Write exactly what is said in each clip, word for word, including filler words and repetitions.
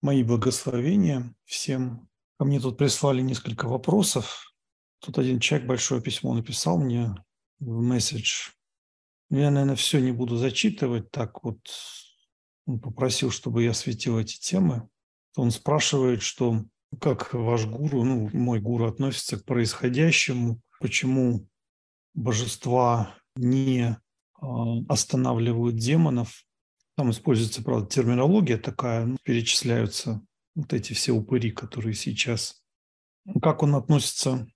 Мои благословения всем. Ко мне тут прислали несколько вопросов. Тут один человек большое письмо написал мне в месседж. Я, наверное, все не буду зачитывать. Так вот, он попросил, чтобы я осветил эти темы. Он спрашивает, что как ваш гуру, ну, мой гуру относится к происходящему, почему божества не останавливают демонов. Там используется, правда, терминология такая, ну, перечисляются вот эти все упыри, которые сейчас. Как он относится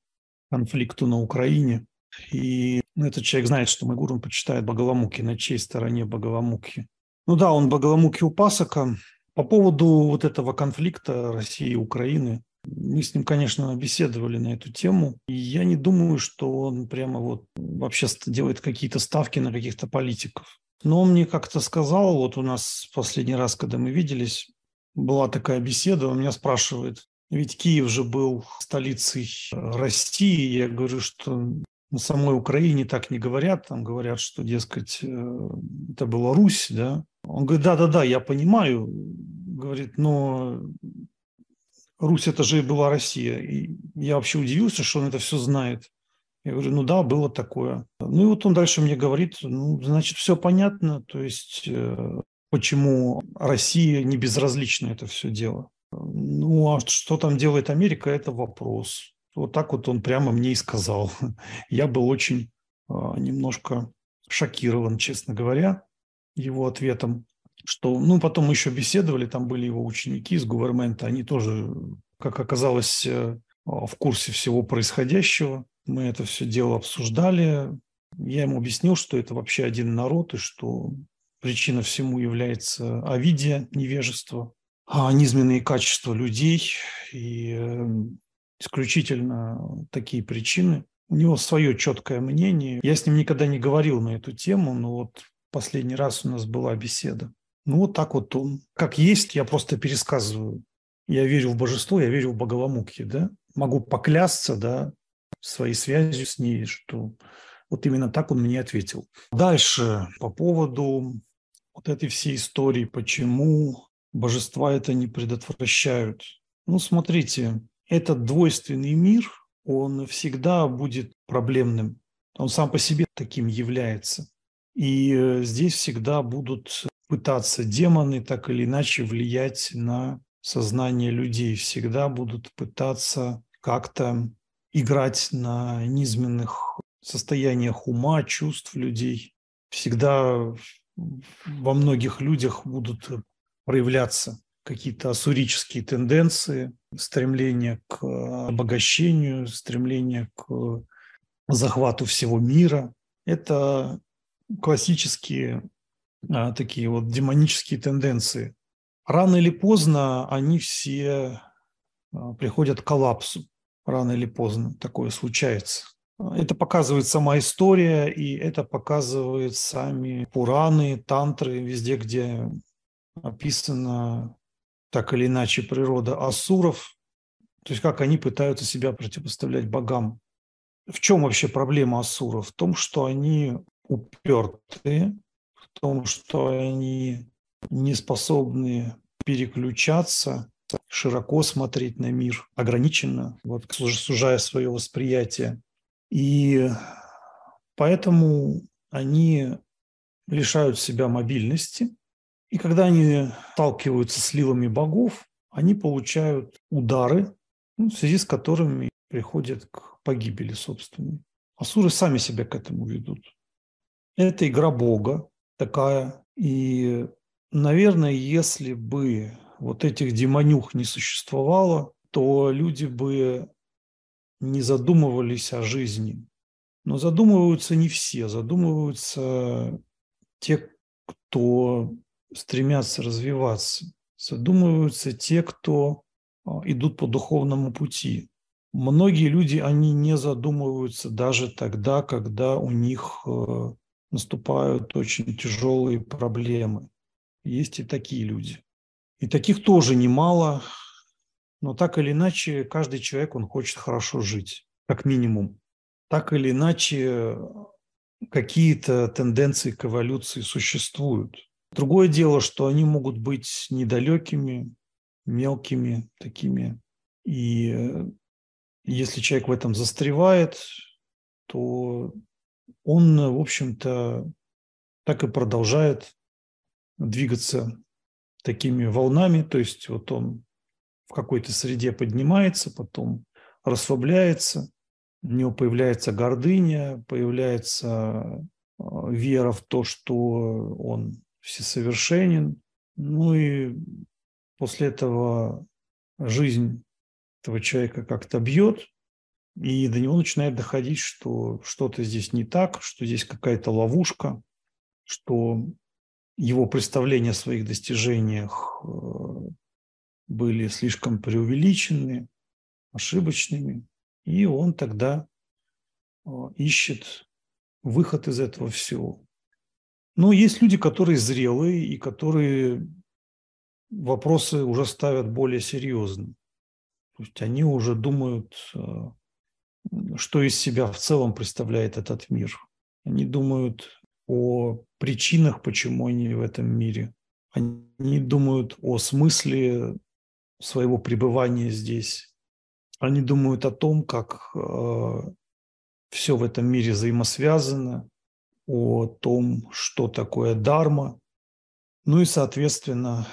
к конфликту на Украине? И ну, этот человек знает, что мой гуру, он почитает Багаламукхи, на чьей стороне Багаламукхи. Ну да, он Багаламукхи Упасака. По поводу вот этого конфликта России и Украины, мы с ним, конечно, беседовали на эту тему. И я не думаю, что он прямо вот вообще делает какие-то ставки на каких-то политиков. Но он мне как-то сказал, вот у нас последний раз, когда мы виделись, была такая беседа, он меня спрашивает, ведь Киев же был столицей России. Я говорю, что на самой Украине так не говорят, там говорят, что, дескать, это была Русь, да. Он говорит, да-да-да, я понимаю, говорит, но Русь это же и была Россия. И я вообще удивился, что он это все знает. Я говорю, ну да, было такое. Ну и вот он дальше мне говорит, ну, значит, все понятно, то есть почему Россия не безразлична это все дело. Ну а что там делает Америка, это вопрос. Вот так вот он прямо мне и сказал. Я был очень немножко шокирован, честно говоря, его ответом. Что, ну потом мы еще беседовали, там были его ученики из гувермента, они тоже, как оказалось, в курсе всего происходящего. Мы это все дело обсуждали. Я ему объяснил, что это вообще один народ, и что причина всему является авидия, невежество, а низменные качества людей, и исключительно такие причины. У него свое четкое мнение. Я с ним никогда не говорил на эту тему, но вот последний раз у нас была беседа. Ну вот так вот он. Как есть, я просто пересказываю. Я верю в божество, я верю в Багаламукхи, да? Могу поклясться, да, своей связью с ней, что вот именно так он мне ответил. Дальше по поводу вот этой всей истории, почему божества это не предотвращают. Ну, смотрите, этот двойственный мир, он всегда будет проблемным. Он сам по себе таким является. И здесь всегда будут пытаться демоны так или иначе влиять на сознание людей. Всегда будут пытаться как-то играть на низменных состояниях ума, чувств людей. Всегда во многих людях будут проявляться какие-то асурические тенденции, стремление к обогащению, стремление к захвату всего мира. Это классические а, такие вот демонические тенденции. Рано или поздно они все а, приходят к коллапсу. Рано или поздно такое случается. Это показывает сама история, и это показывают сами Пураны, тантры, везде, где описана так или иначе природа асуров, то есть как они пытаются себя противопоставлять богам. В чем вообще проблема асуров? В том, что они упертые, в том, что они не способны переключаться, широко смотреть на мир, ограниченно, вот, сужая свое восприятие. И поэтому они лишают себя мобильности. И когда они сталкиваются с лилами богов, они получают удары, ну, в связи с которыми приходят к погибели собственной. Асуры сами себя к этому ведут. Это игра бога такая. И, наверное, если бы вот этих демонюх не существовало, то люди бы не задумывались о жизни. Но задумываются не все, задумываются те, кто стремятся развиваться, задумываются те, кто идут по духовному пути. Многие люди, они не задумываются даже тогда, когда у них наступают очень тяжелые проблемы. Есть и такие люди. И таких тоже немало, но так или иначе каждый человек, он хочет хорошо жить, как минимум. Так или иначе какие-то тенденции к эволюции существуют. Другое дело, что они могут быть недалекими, мелкими такими. И если человек в этом застревает, то он, в общем-то, так и продолжает двигаться такими волнами. То есть вот он в какой-то среде поднимается, потом расслабляется, у него появляется гордыня, появляется вера в то, что он всесовершенен. Ну и после этого жизнь этого человека как-то бьет, и до него начинает доходить, что что-то здесь не так, что здесь какая-то ловушка, что его представления о своих достижениях были слишком преувеличены, ошибочными, и он тогда ищет выход из этого всего. Но есть люди, которые зрелые и которые вопросы уже ставят более серьезно. То есть они уже думают, что из себя в целом представляет этот мир. Они думают о причинах, почему они в этом мире. Они думают о смысле своего пребывания здесь. Они думают о том, как все в этом мире взаимосвязано, о том, что такое дарма. Ну и, соответственно,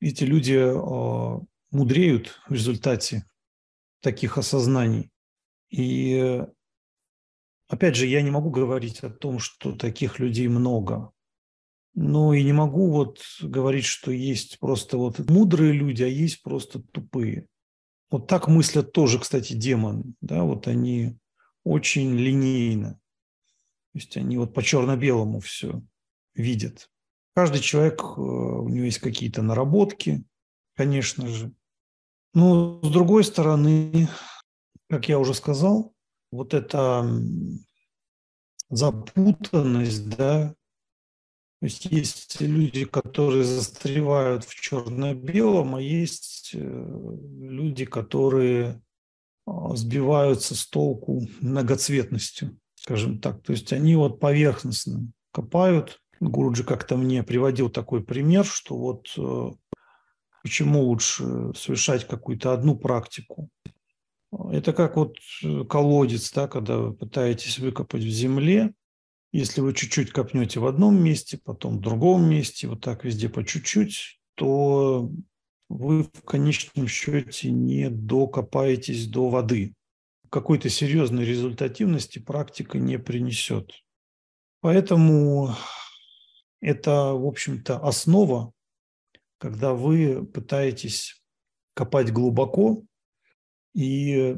эти люди мудреют в результате таких осознаний. И, опять же, я не могу говорить о том, что таких людей много. Ну и не могу вот говорить, что есть просто вот мудрые люди, а есть просто тупые. Вот так мыслят тоже, кстати, демоны. Да? Вот они очень линейно. То есть они вот по черно-белому все видят. Каждый человек, у него есть какие-то наработки, конечно же. Но с другой стороны, как я уже сказал, вот эта запутанность, да, то есть есть люди, которые застревают в черно-белом, а есть люди, которые сбиваются с толку многоцветностью, скажем так. То есть они вот поверхностно копают. Гуруджи как-то мне приводил такой пример, что вот почему лучше совершать какую-то одну практику. Это как вот колодец, да, когда вы пытаетесь выкопать в земле. Если вы чуть-чуть копнете в одном месте, потом в другом месте, вот так везде по чуть-чуть, то вы в конечном счете не докопаетесь до воды. Какой-то серьезной результативности практика не принесет. Поэтому это, в общем-то, основа, когда вы пытаетесь копать глубоко, и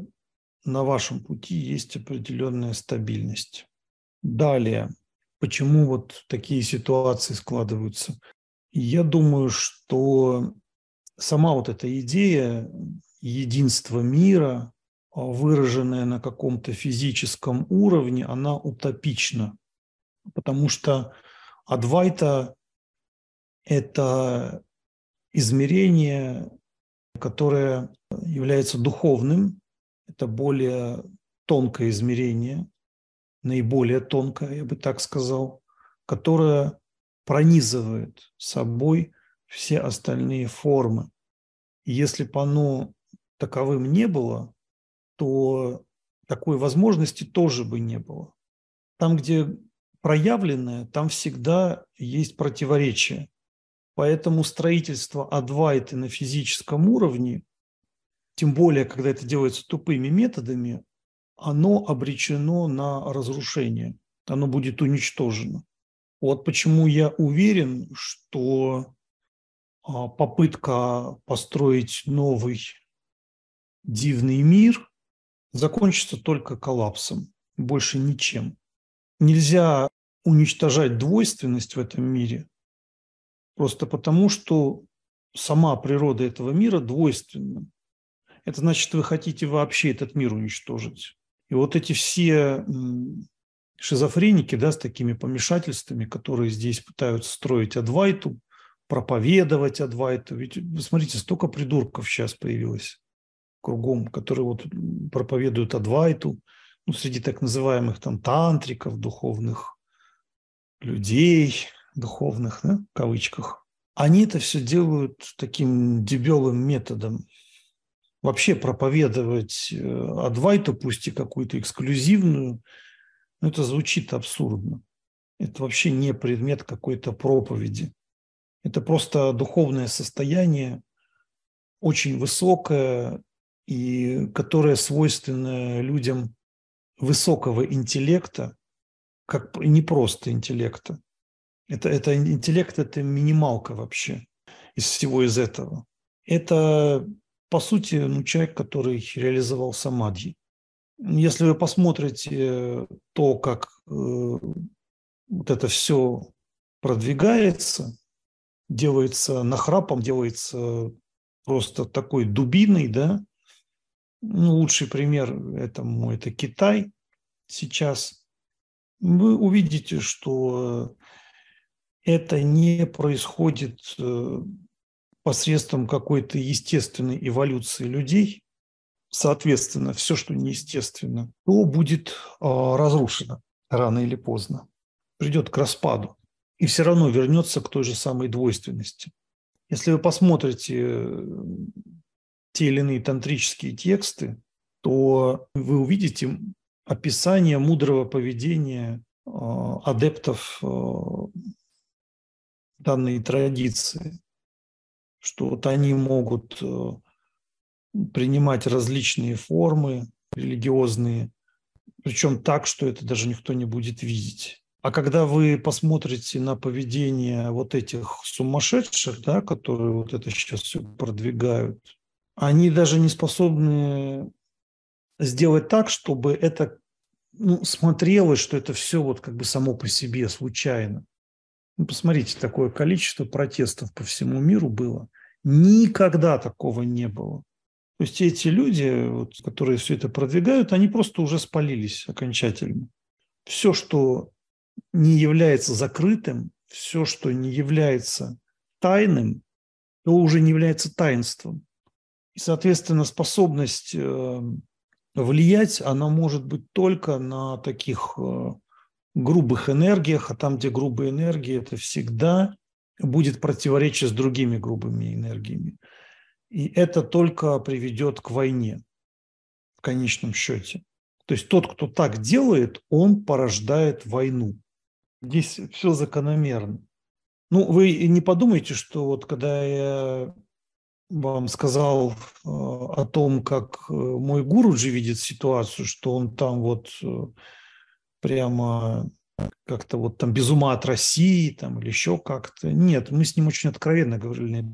на вашем пути есть определенная стабильность. Далее, почему вот такие ситуации складываются? Я думаю, что сама вот эта идея единства мира, выраженная на каком-то физическом уровне, она утопична, потому что адвайта – это измерение, которое является духовным, это более тонкое измерение, наиболее тонкое, я бы так сказал, которое пронизывает собой все остальные формы. И если бы оно таковым не было, то такой возможности тоже бы не было. Там, где проявленное, там всегда есть противоречие. Поэтому строительство адвайты на физическом уровне, тем более, когда это делается тупыми методами, оно обречено на разрушение, оно будет уничтожено. Вот почему я уверен, что попытка построить новый дивный мир закончится только коллапсом, больше ничем. Нельзя уничтожать двойственность в этом мире, просто потому что сама природа этого мира двойственна. Это значит, вы хотите вообще этот мир уничтожить. И вот эти все шизофреники, да, с такими помешательствами, которые здесь пытаются строить адвайту, проповедовать адвайту. Ведь, вы смотрите, столько придурков сейчас появилось кругом, которые вот проповедуют адвайту, ну, среди так называемых там тантриков, духовных людей, духовных, да, в кавычках. Они это все делают таким дебелым методом. Вообще проповедовать адвайту, пусть и какую-то эксклюзивную, ну, это звучит абсурдно. Это вообще не предмет какой-то проповеди. Это просто духовное состояние, очень высокое, и которое свойственно людям высокого интеллекта, как не просто интеллекта. Это, это интеллект, это минималка вообще из всего из этого. Это, по сути, ну, человек, который реализовал самадхи. Если вы посмотрите то, как э, вот это все продвигается, делается нахрапом, делается просто такой дубиной, да. Ну, лучший пример этому – это Китай сейчас. Вы увидите, что это не происходит посредством какой-то естественной эволюции людей. Соответственно, все, что неестественно, то будет разрушено рано или поздно. Придет к распаду и все равно вернется к той же самой двойственности. Если вы посмотрите те или иные тантрические тексты, то вы увидите описание мудрого поведения адептов данной традиции, что вот они могут принимать различные формы религиозные, причем так, что это даже никто не будет видеть. А когда вы посмотрите на поведение вот этих сумасшедших, да, которые вот это сейчас все продвигают, они даже не способны сделать так, чтобы это, ну, смотрелось, что это все вот как бы само по себе случайно. Ну, посмотрите, такое количество протестов по всему миру было. Никогда такого не было. То есть эти люди, вот, которые все это продвигают, они просто уже спалились окончательно. Все, что не является закрытым, все, что не является тайным, то уже не является таинством. И, соответственно, способность влиять, она может быть только на таких грубых энергиях, а там, где грубые энергии, это всегда будет противоречие с другими грубыми энергиями. И это только приведет к войне в конечном счете. То есть тот, кто так делает, он порождает войну. Здесь все закономерно. Ну, вы не подумайте, что вот когда я вам сказал о том, как мой гуруджи видит ситуацию, что он там вот прямо как-то вот там без ума от России там или еще как-то. Нет, мы с ним очень откровенно говорили.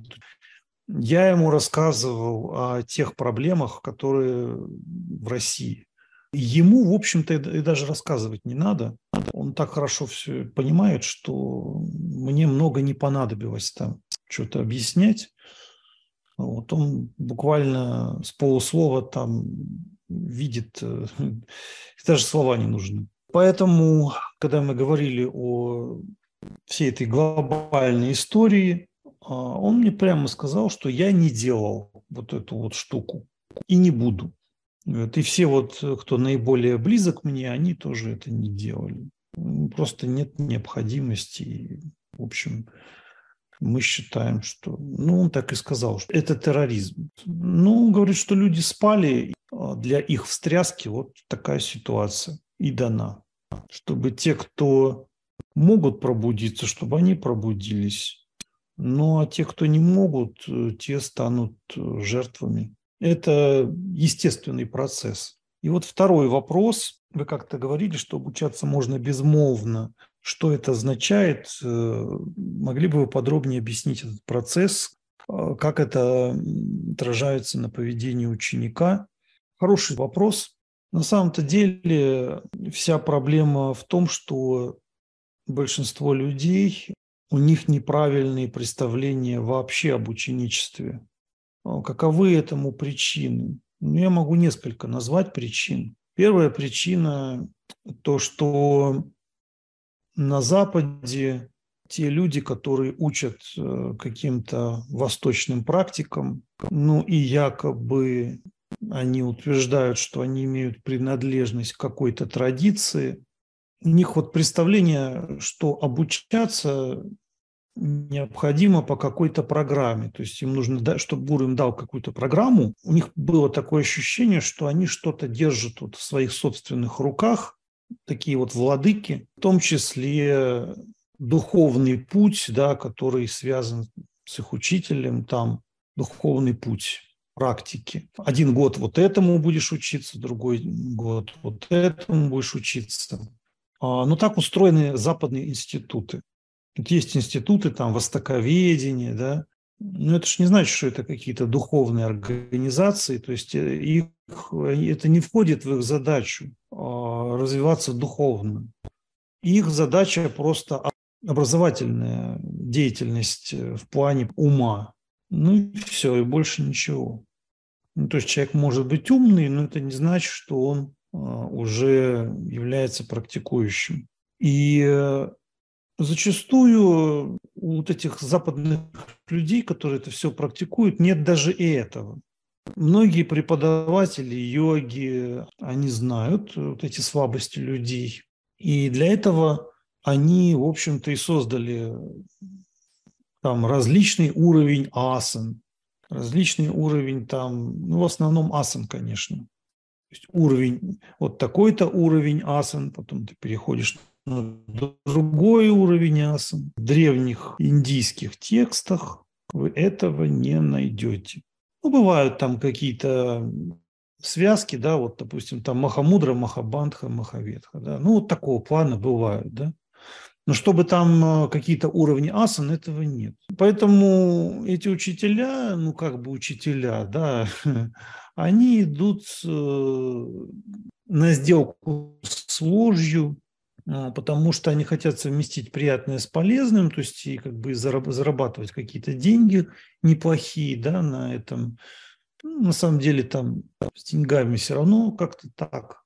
Я ему рассказывал о тех проблемах, которые в России. Ему, в общем-то, и даже рассказывать не надо. Он так хорошо все понимает, что мне много не понадобилось там что-то объяснять. Вот он буквально с полуслова там видит, даже слова не нужны. Поэтому, когда мы говорили о всей этой глобальной истории, он мне прямо сказал, что я не делал вот эту вот штуку и не буду. И все вот, кто наиболее близок мне, они тоже это не делали. Просто нет необходимости. И, в общем, мы считаем, что... Ну, он так и сказал, что это терроризм. Ну, он говорит, что люди спали, для их встряски вот такая ситуация и дана. Чтобы те, кто могут пробудиться, чтобы они пробудились. Ну, а те, кто не могут, те станут жертвами. Это естественный процесс. И вот второй вопрос. Вы как-то говорили, что обучаться можно безмолвно. Что это означает? Могли бы вы подробнее объяснить этот процесс? Как это отражается на поведении ученика? Хороший вопрос. На самом-то деле вся проблема в том, что большинство людей, у них неправильные представления вообще об ученичестве. Каковы этому причины? Ну, я могу несколько назвать причин. Первая причина – то, что на Западе те люди, которые учат каким-то восточным практикам, ну и якобы они утверждают, что они имеют принадлежность к какой-то традиции, у них вот представление, что обучаться необходимо по какой-то программе. То есть им нужно, чтобы гуру им дал какую-то программу. У них было такое ощущение, что они что-то держат вот в своих собственных руках, такие вот владыки, в том числе духовный путь, да, который связан с их учителем, там духовный путь практики. Один год вот этому будешь учиться, другой год вот этому будешь учиться. Но так устроены западные институты. Есть институты там востоковедения, да. Но это же не значит, что это какие-то духовные организации, то есть их, это не входит в их задачу развиваться духовно. Их задача просто образовательная деятельность в плане ума. Ну и все, и больше ничего. Ну, то есть человек может быть умный, но это не значит, что он уже является практикующим. И зачастую у вот этих западных людей, которые это все практикуют, нет даже и этого. Многие преподаватели, йоги, они знают вот эти слабости людей. И для этого они, в общем-то, и создали там различный уровень асан, различный уровень там, ну, в основном асан, конечно. То есть уровень, вот такой-то уровень асан, потом ты переходишь на другой уровень асан. В древних индийских текстах вы этого не найдете. Ну, бывают там какие-то связки, да, вот, допустим, там Махамудра, Махабандха, Махаветха, да, ну, вот такого плана бывают, да. Но чтобы там какие-то уровни асан, этого нет. Поэтому эти учителя, ну, как бы учителя, да, они идут на сделку с ложью, потому что они хотят совместить приятное с полезным, то есть и как бы зарабатывать какие-то деньги неплохие, да, на этом. На самом деле там с деньгами все равно как-то так,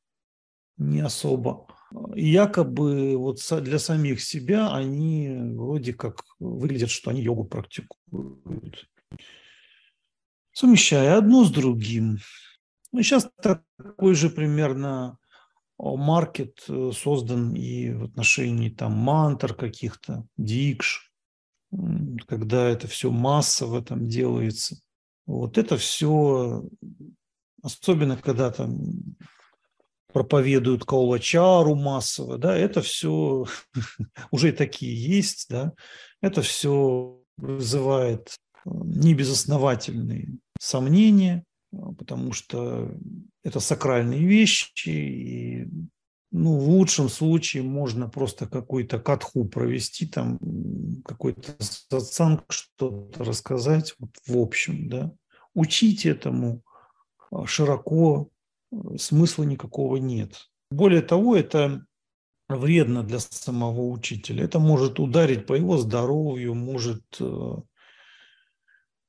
не особо. И якобы вот для самих себя они вроде как выглядят, что они йогу практикуют, совмещая одно с другим. И сейчас такой же примерно маркет создан и в отношении там мантр каких-то, дикш, когда это все массово там делается. Вот это все, особенно когда там проповедуют каулачару массово, да, это все, уже такие есть, да, это все вызывает небезосновательные сомнения, потому что это сакральные вещи, и, ну, в лучшем случае можно просто какой-то катху провести, там, какой-то сатсанг, что-то рассказать, вот, в общем, да. Учить этому широко, смысла никакого нет. Более того, это вредно для самого учителя. Это может ударить по его здоровью, может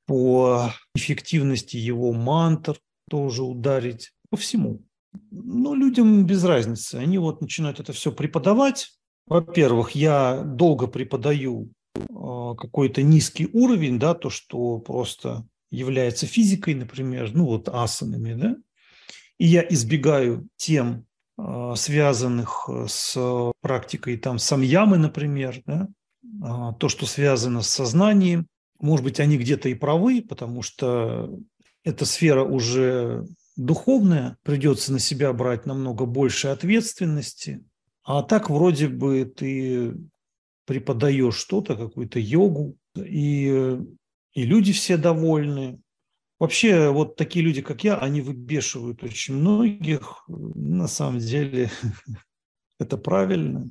по эффективности его мантр тоже ударить, по всему. Но людям без разницы. Они вот начинают это все преподавать. Во-первых, я долго преподаю какой-то низкий уровень, да, то, что просто является физикой, например, ну вот асанами, да. И я избегаю тем, связанных с практикой там самьямы, например, да, то, что связано с сознанием. Может быть, они где-то и правы, потому что эта сфера уже духовная, придется на себя брать намного больше ответственности. А так вроде бы ты преподаешь что-то, какую-то йогу, и, и люди все довольны. Вообще вот такие люди, как я, они выбешивают очень многих. На самом деле это правильно,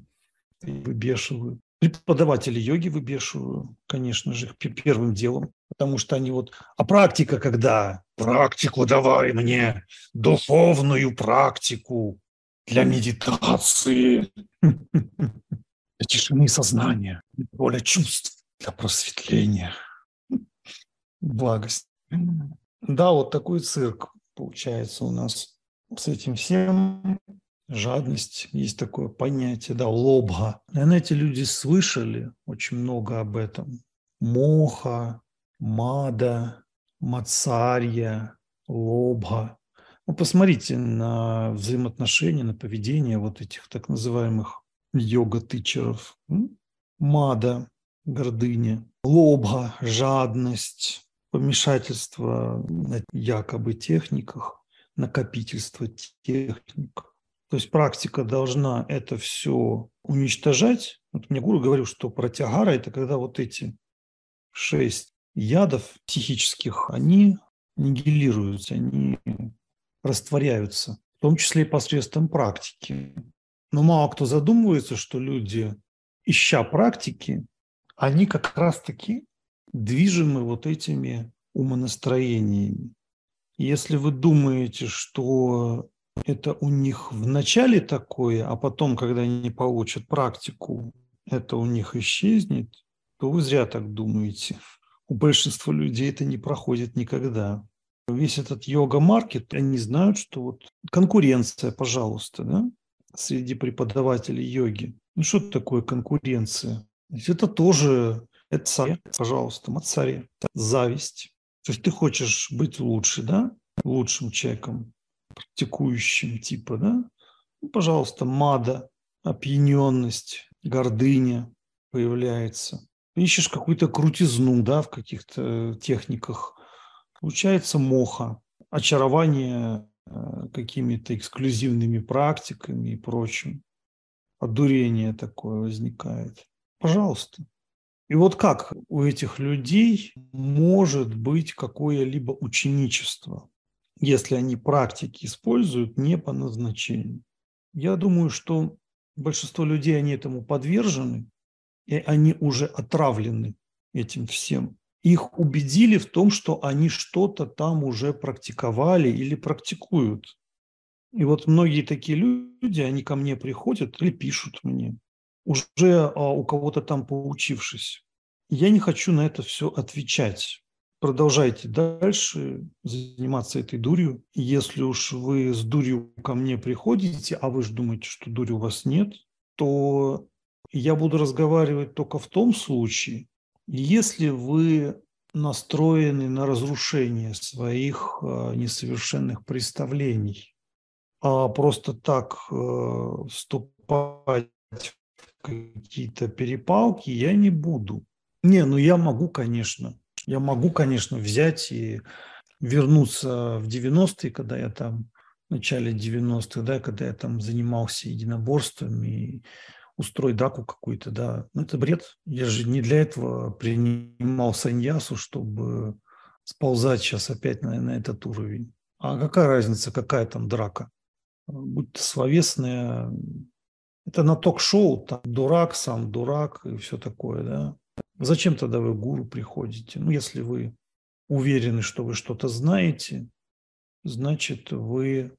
выбешивают. Преподаватели йоги выбешиваю, конечно же, первым делом, потому что они вот... А практика когда? Практику давай мне, духовную практику для медитации, для тишины сознания, для чувств, для просветления, благость. Да, вот такой цирк получается у нас с этим всем. Жадность, есть такое понятие, да, лобха. Наверное, эти люди слышали очень много об этом. Моха, мада, мацарья, лобха. Ну, посмотрите на взаимоотношения, на поведение вот этих так называемых йога-тычеров. Мада гордыня, лоба, жадность, помешательство на якобы техниках, накопительство техник. То есть практика должна это все уничтожать. Вот мне гуру говорил, что пратягара – это когда вот эти шесть ядов психических, они нигилируются, они растворяются, в том числе и посредством практики. Но мало кто задумывается, что люди, ища практики, они как раз-таки движимы вот этими умонастроениями. Если вы думаете, что это у них вначале такое, а потом, когда они получат практику, это у них исчезнет, то вы зря так думаете. У большинства людей это не проходит никогда. Весь этот йога-маркет, они знают, что вот конкуренция, пожалуйста, да, среди преподавателей йоги. Ну что такое конкуренция? Это тоже эцаре, пожалуйста, мацаре, зависть. То есть ты хочешь быть лучше, да, лучшим человеком, практикующим типа, да? Ну, пожалуйста, мада, опьяненность, гордыня появляется. Ищешь какую-то крутизну, да, в каких-то техниках. Получается моха, очарование какими-то эксклюзивными практиками и прочим. Одурение такое возникает. Пожалуйста. И вот как у этих людей может быть какое-либо ученичество, если они практики используют не по назначению? Я думаю, что большинство людей, они этому подвержены, и они уже отравлены этим всем. Их убедили в том, что они что-то там уже практиковали или практикуют. И вот многие такие люди, они ко мне приходят или пишут мне, уже у кого-то там поучившись. Я не хочу на это все отвечать. Продолжайте дальше заниматься этой дурью. Если уж вы с дурью ко мне приходите, а вы же думаете, что дури у вас нет, то я буду разговаривать только в том случае, если вы настроены на разрушение своих несовершенных представлений, а просто так вступать в какие-то перепалки я не буду. Не, ну я могу, конечно. Я могу, конечно, взять и вернуться в девяностые, когда я там, в начале девяностых, да, когда я там занимался единоборством и устрой драку какую-то, да. Ну, это бред. Я же не для этого принимал саньясу, чтобы сползать сейчас опять на, на этот уровень. А какая разница, какая там драка? Будь то словесная. Это на ток-шоу, там дурак, сам дурак и все такое, да. Зачем тогда вы к гуру приходите? Ну, если вы уверены, что вы что-то знаете, значит, вы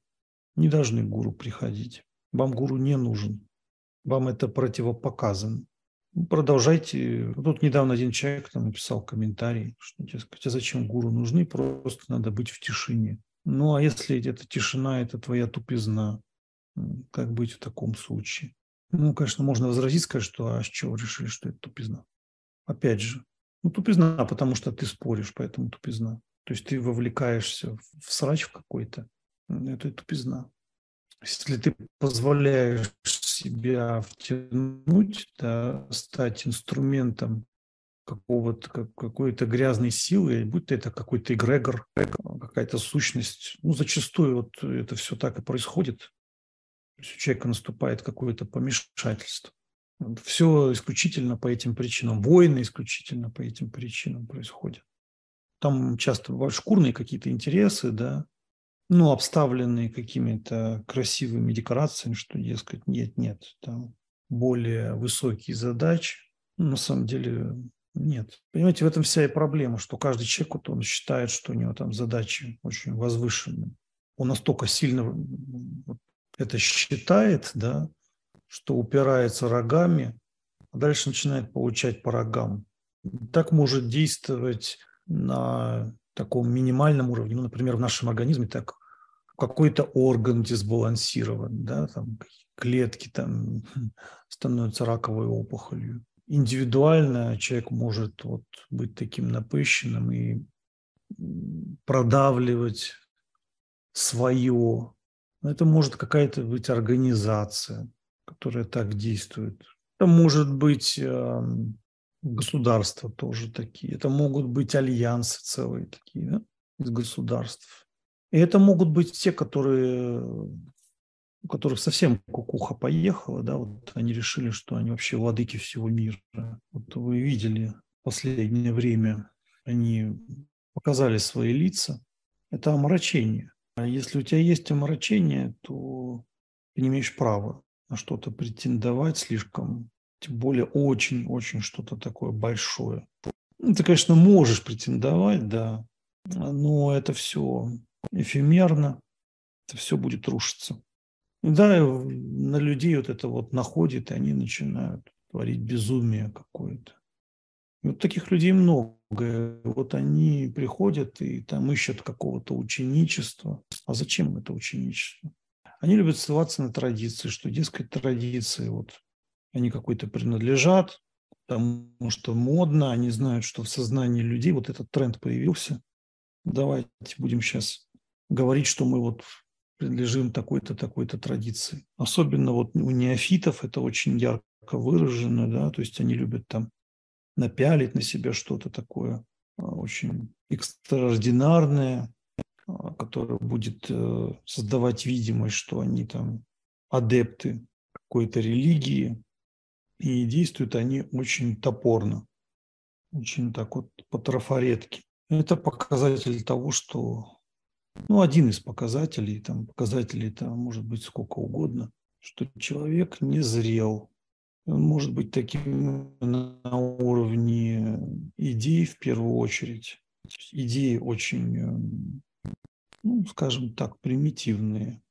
не должны к гуру приходить. Вам гуру не нужен. Вам это противопоказано. Продолжайте. Тут недавно один человек там написал комментарий, что, дескать, а зачем гуру нужны? Просто надо быть в тишине. Ну, а если эта тишина – это твоя тупизна, как быть в таком случае? Ну, конечно, можно возразить, сказать, что а с чего вы решили, что это тупизна? Опять же, ну тупизна, потому что ты споришь, поэтому тупизна. То есть ты вовлекаешься в срач в какой-то, это и тупизна. Если ты позволяешь себя втянуть, да, стать инструментом какого-то, как, какой-то грязной силы, будь то это какой-то эгрегор, какая-то сущность, ну зачастую вот это все так и происходит. То есть у человека наступает какое-то помешательство. Все исключительно по этим причинам. Войны исключительно по этим причинам происходят. Там часто бывают шкурные какие-то интересы, да, ну, обставленные какими-то красивыми декорациями, что, дескать, нет, нет, там более высокие задачи. На самом деле нет. Понимаете, в этом вся и проблема, что каждый человек, вот он считает, что у него там задачи очень возвышенные. Он настолько сильно это считает, да, что упирается рогами, а дальше начинает получать по рогам. Так может действовать на таком минимальном уровне. Ну, например, в нашем организме так какой-то орган дисбалансирован, да, там клетки там становятся раковой опухолью. Индивидуально человек может вот быть таким напыщенным и продавливать свое. Это может какая-то быть организация, которая так действует. Это может быть э, Государства тоже такие. Это могут быть альянсы целые такие, да, из государств. И это могут быть те, которые, у которых совсем кукуха поехала, да, вот они решили, что они вообще владыки всего мира. Вот вы видели в последнее время, они показали свои лица. Это омрачение. А если у тебя есть омрачение, то ты не имеешь права на что-то претендовать слишком, тем более очень-очень что-то такое большое. Ну, ты, конечно, можешь претендовать, да, но это все эфемерно, это все будет рушиться. И да, на людей вот это вот находит, и они начинают творить безумие какое-то. И вот таких людей много. Вот они приходят и там ищут какого-то ученичества. А зачем им это ученичество? Они любят ссылаться на традиции, что, дескать, традиции, вот, они какой-то принадлежат, потому что модно, они знают, что в сознании людей вот этот тренд появился. Давайте будем сейчас говорить, что мы вот принадлежим такой-то, такой-то традиции. Особенно вот у неофитов это очень ярко выражено, да, то есть они любят там напялить на себя что-то такое очень экстраординарное, которое будет создавать видимость, что они там адепты какой-то религии, и действуют они очень топорно, очень так вот по трафаретке. Это показатель того, что, ну, один из показателей, там показателей там может быть сколько угодно, что человек не зрел. Он может быть таким на уровне идей в первую очередь. Идеи очень, ну, скажем так, примитивные,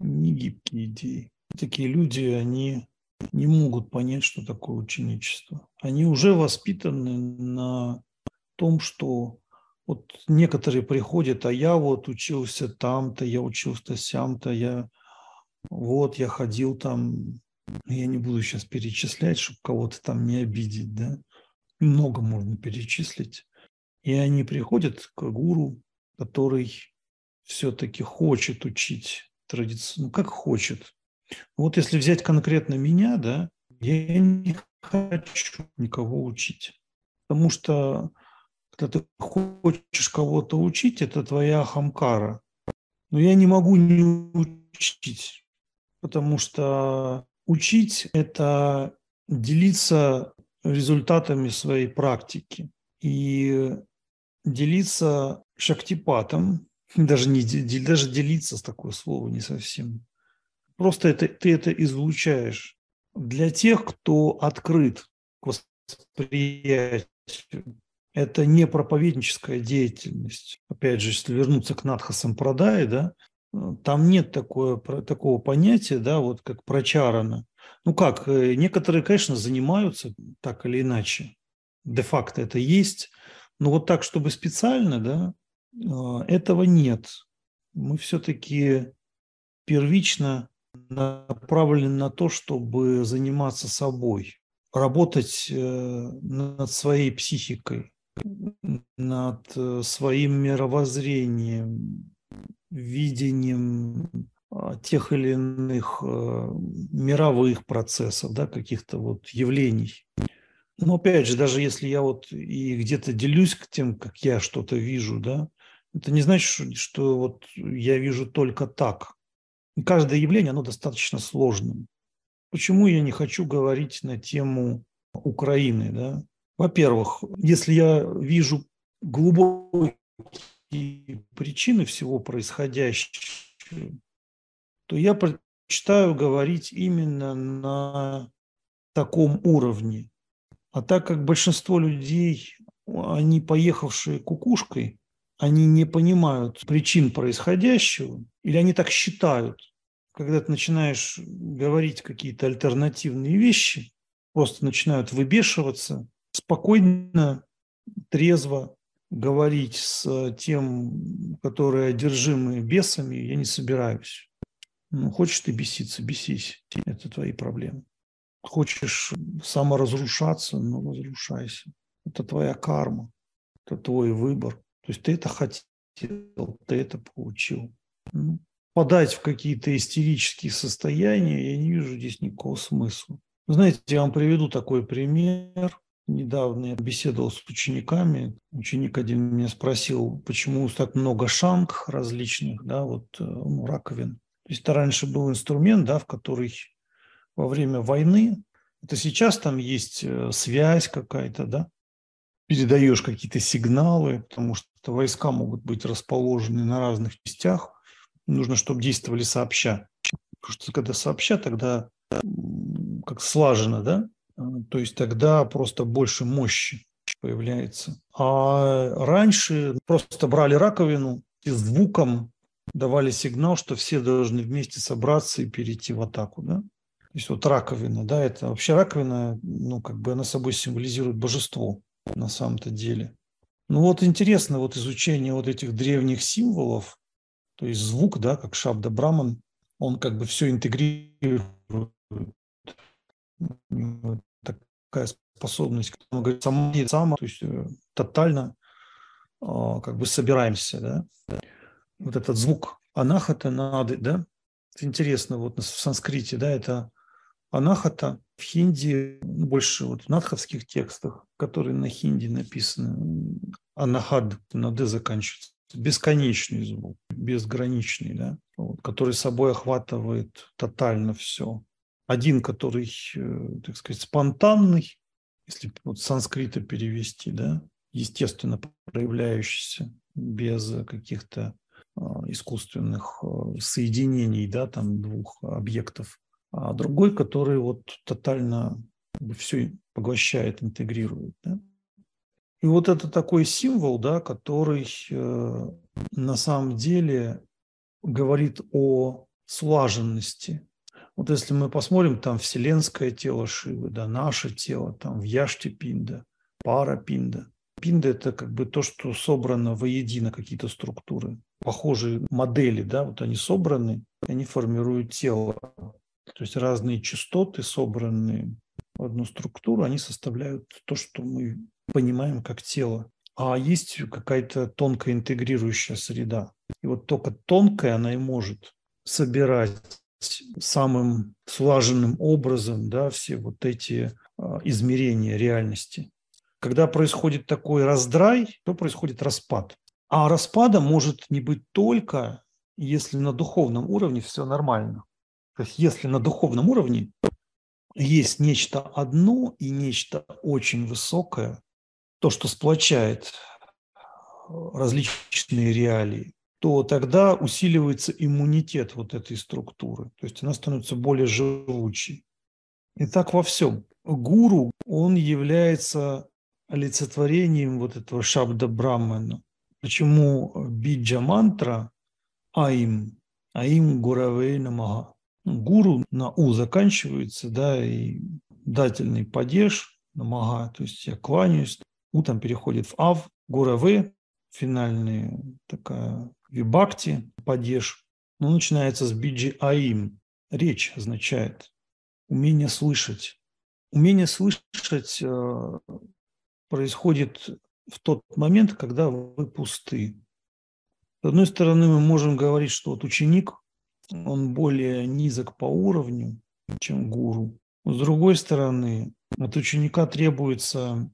негибкие идеи. Такие люди, они не могут понять, что такое ученичество. Они уже воспитаны на том, что вот некоторые приходят, а я вот учился там-то, я учился сям-то, я вот, я ходил там. Я не буду сейчас перечислять, чтобы кого-то там не обидеть, да. Много можно перечислить. И они приходят к гуру, который все-таки хочет учить традицию. Ну, как хочет. Вот если взять конкретно меня, да, я не хочу никого учить. Потому что, когда ты хочешь кого-то учить, это твоя ахамкара. Но я не могу не учить, потому что учить – это делиться результатами своей практики и делиться шактипатом, даже, не, даже делиться, с такое слово не совсем. Просто это, ты это излучаешь для тех, кто открыт к восприятию. Это не проповедническая деятельность. Опять же, если вернуться к Надха Сампрадай, да, там нет такое, такого понятия, да, вот как прачарана. Ну как, некоторые, конечно, занимаются так или иначе, де-факто это есть, но вот так, чтобы специально, да, этого нет. Мы все-таки первично направлены на то, чтобы заниматься собой, работать над своей психикой, над своим мировоззрением, видением тех или иных мировых процессов, да, каких-то вот явлений. Но опять же, даже если я вот и где-то делюсь тем, как я что-то вижу, да, это не значит, что вот я вижу только так. И каждое явление, оно достаточно сложным. Почему я не хочу говорить на тему Украины, да? Во-первых, если я вижу глубокий и причины всего происходящего, то я предпочитаю говорить именно на таком уровне. А так как большинство людей, они поехавшие кукушкой, они не понимают причин происходящего, или они так считают. Когда ты начинаешь говорить какие-то альтернативные вещи, просто начинают выбешиваться, спокойно, трезво говорить с тем, которые одержимы бесами, я не собираюсь. Ну, хочешь ты беситься, бесись. Это твои проблемы. Хочешь саморазрушаться, ну, разрушайся. Это твоя карма, это твой выбор. То есть ты это хотел, ты это получил. Ну, подать в какие-то истерические состояния я не вижу здесь никакого смысла. Знаете, я вам приведу такой пример. Недавно я беседовал с учениками. Ученик один меня спросил, почему так много шанг различных, да, вот, ну, раковин. То есть это раньше был инструмент, да, в который во время войны, это сейчас там есть связь какая-то, да, передаешь какие-то сигналы, потому что войска могут быть расположены на разных частях. Нужно, чтобы действовали сообща. Потому что когда сообща, тогда как слажено, да? То есть тогда просто больше мощи появляется. А раньше просто брали раковину и звуком давали сигнал, что все должны вместе собраться и перейти в атаку. Да? То есть вот раковина, да, это вообще раковина, ну, как бы она собой символизирует божество на самом-то деле. Ну вот интересно вот изучение вот этих древних символов, то есть звук, да, как Шабда Браман, он как бы все интегрирует. Такая способность, как мы говорим, сама, сама, то есть тотально как бы собираемся, да. Вот этот звук анахата, нады, да. Это интересно, вот в санскрите, да, это анахата в хинди, больше вот в надховских текстах, которые на хинди написаны, анахад на д заканчивается, бесконечный звук, безграничный, да, вот, который собой охватывает тотально все. Один, который, так сказать, спонтанный, если вот с санскрита перевести, да, естественно проявляющийся, без каких-то искусственных соединений, да, там двух объектов, а другой, который вот тотально все поглощает, интегрирует, да. И вот это такой символ, да, который на самом деле говорит о слаженности. Вот если мы посмотрим, там вселенское тело Шивы, да, наше тело, там Вьяшти-пинда, Пара-пинда. Пинда – это как бы то, что собрано воедино, какие-то структуры. Похожие модели, да, вот они собраны, они формируют тело. То есть разные частоты, собранные в одну структуру, они составляют то, что мы понимаем как тело. А есть какая-то тонкая интегрирующая среда. И вот только тонкая она и может собирать самым слаженным образом, да, все вот эти а, измерения реальности. Когда происходит такой раздрай, то происходит распад. А распада может не быть только, если на духовном уровне все нормально. То есть если на духовном уровне есть нечто одно и нечто очень высокое, то, что сплочает различные реалии, то тогда усиливается иммунитет вот этой структуры. То есть она становится более живучей. И так во всем. Гуру, он является олицетворением вот этого Шабда Брамана. Почему биджа мантра аим, аим гуравей намага. Гуру на у заканчивается, да, и дательный падеж намага, то есть я кланяюсь, у там переходит в ав, гураве, финальная такая вибхакти, падеж, но начинается с биджи аим. Речь означает умение слышать. Умение слышать э, происходит в тот момент, когда вы пусты. С одной стороны, мы можем говорить, что вот ученик, он более низок по уровню, чем гуру. Но с другой стороны, от ученика требуется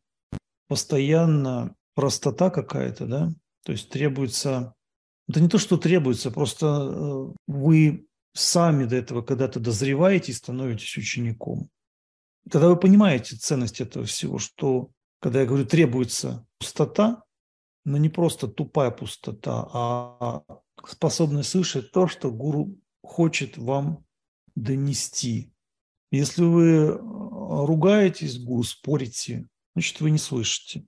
постоянно простота какая-то, да, то есть требуется... Это не то, что требуется, просто вы сами до этого когда-то дозреваете и становитесь учеником. Когда вы понимаете ценность этого всего, что, когда я говорю, требуется пустота, но не просто тупая пустота, а способность слышать то, что гуру хочет вам донести. Если вы ругаетесь с гуру, спорите, значит, вы не слышите.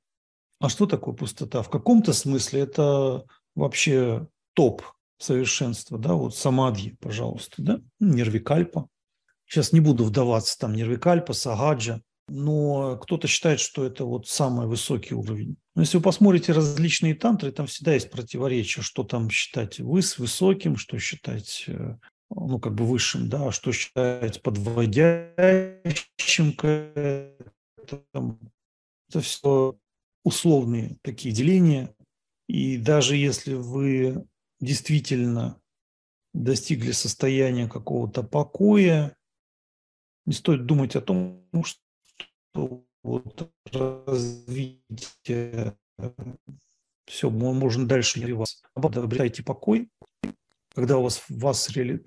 А что такое пустота? В каком-то смысле это... Вообще топ совершенства, да, вот самадхи, пожалуйста, да, нирвикальпа. Сейчас не буду вдаваться там нирвикальпа, сагаджа, но кто-то считает, что это вот самый высокий уровень. Но если вы посмотрите различные тантры, там всегда есть противоречия, что там считать высоким, что считать, ну, как бы высшим, да, что считать подводящим к этому. Это все условные такие деления. И даже если вы действительно достигли состояния какого-то покоя, не стоит думать о том, что вот развитие, все, можно дальше развиваться. Обретайте покой, когда у вас, у вас реали,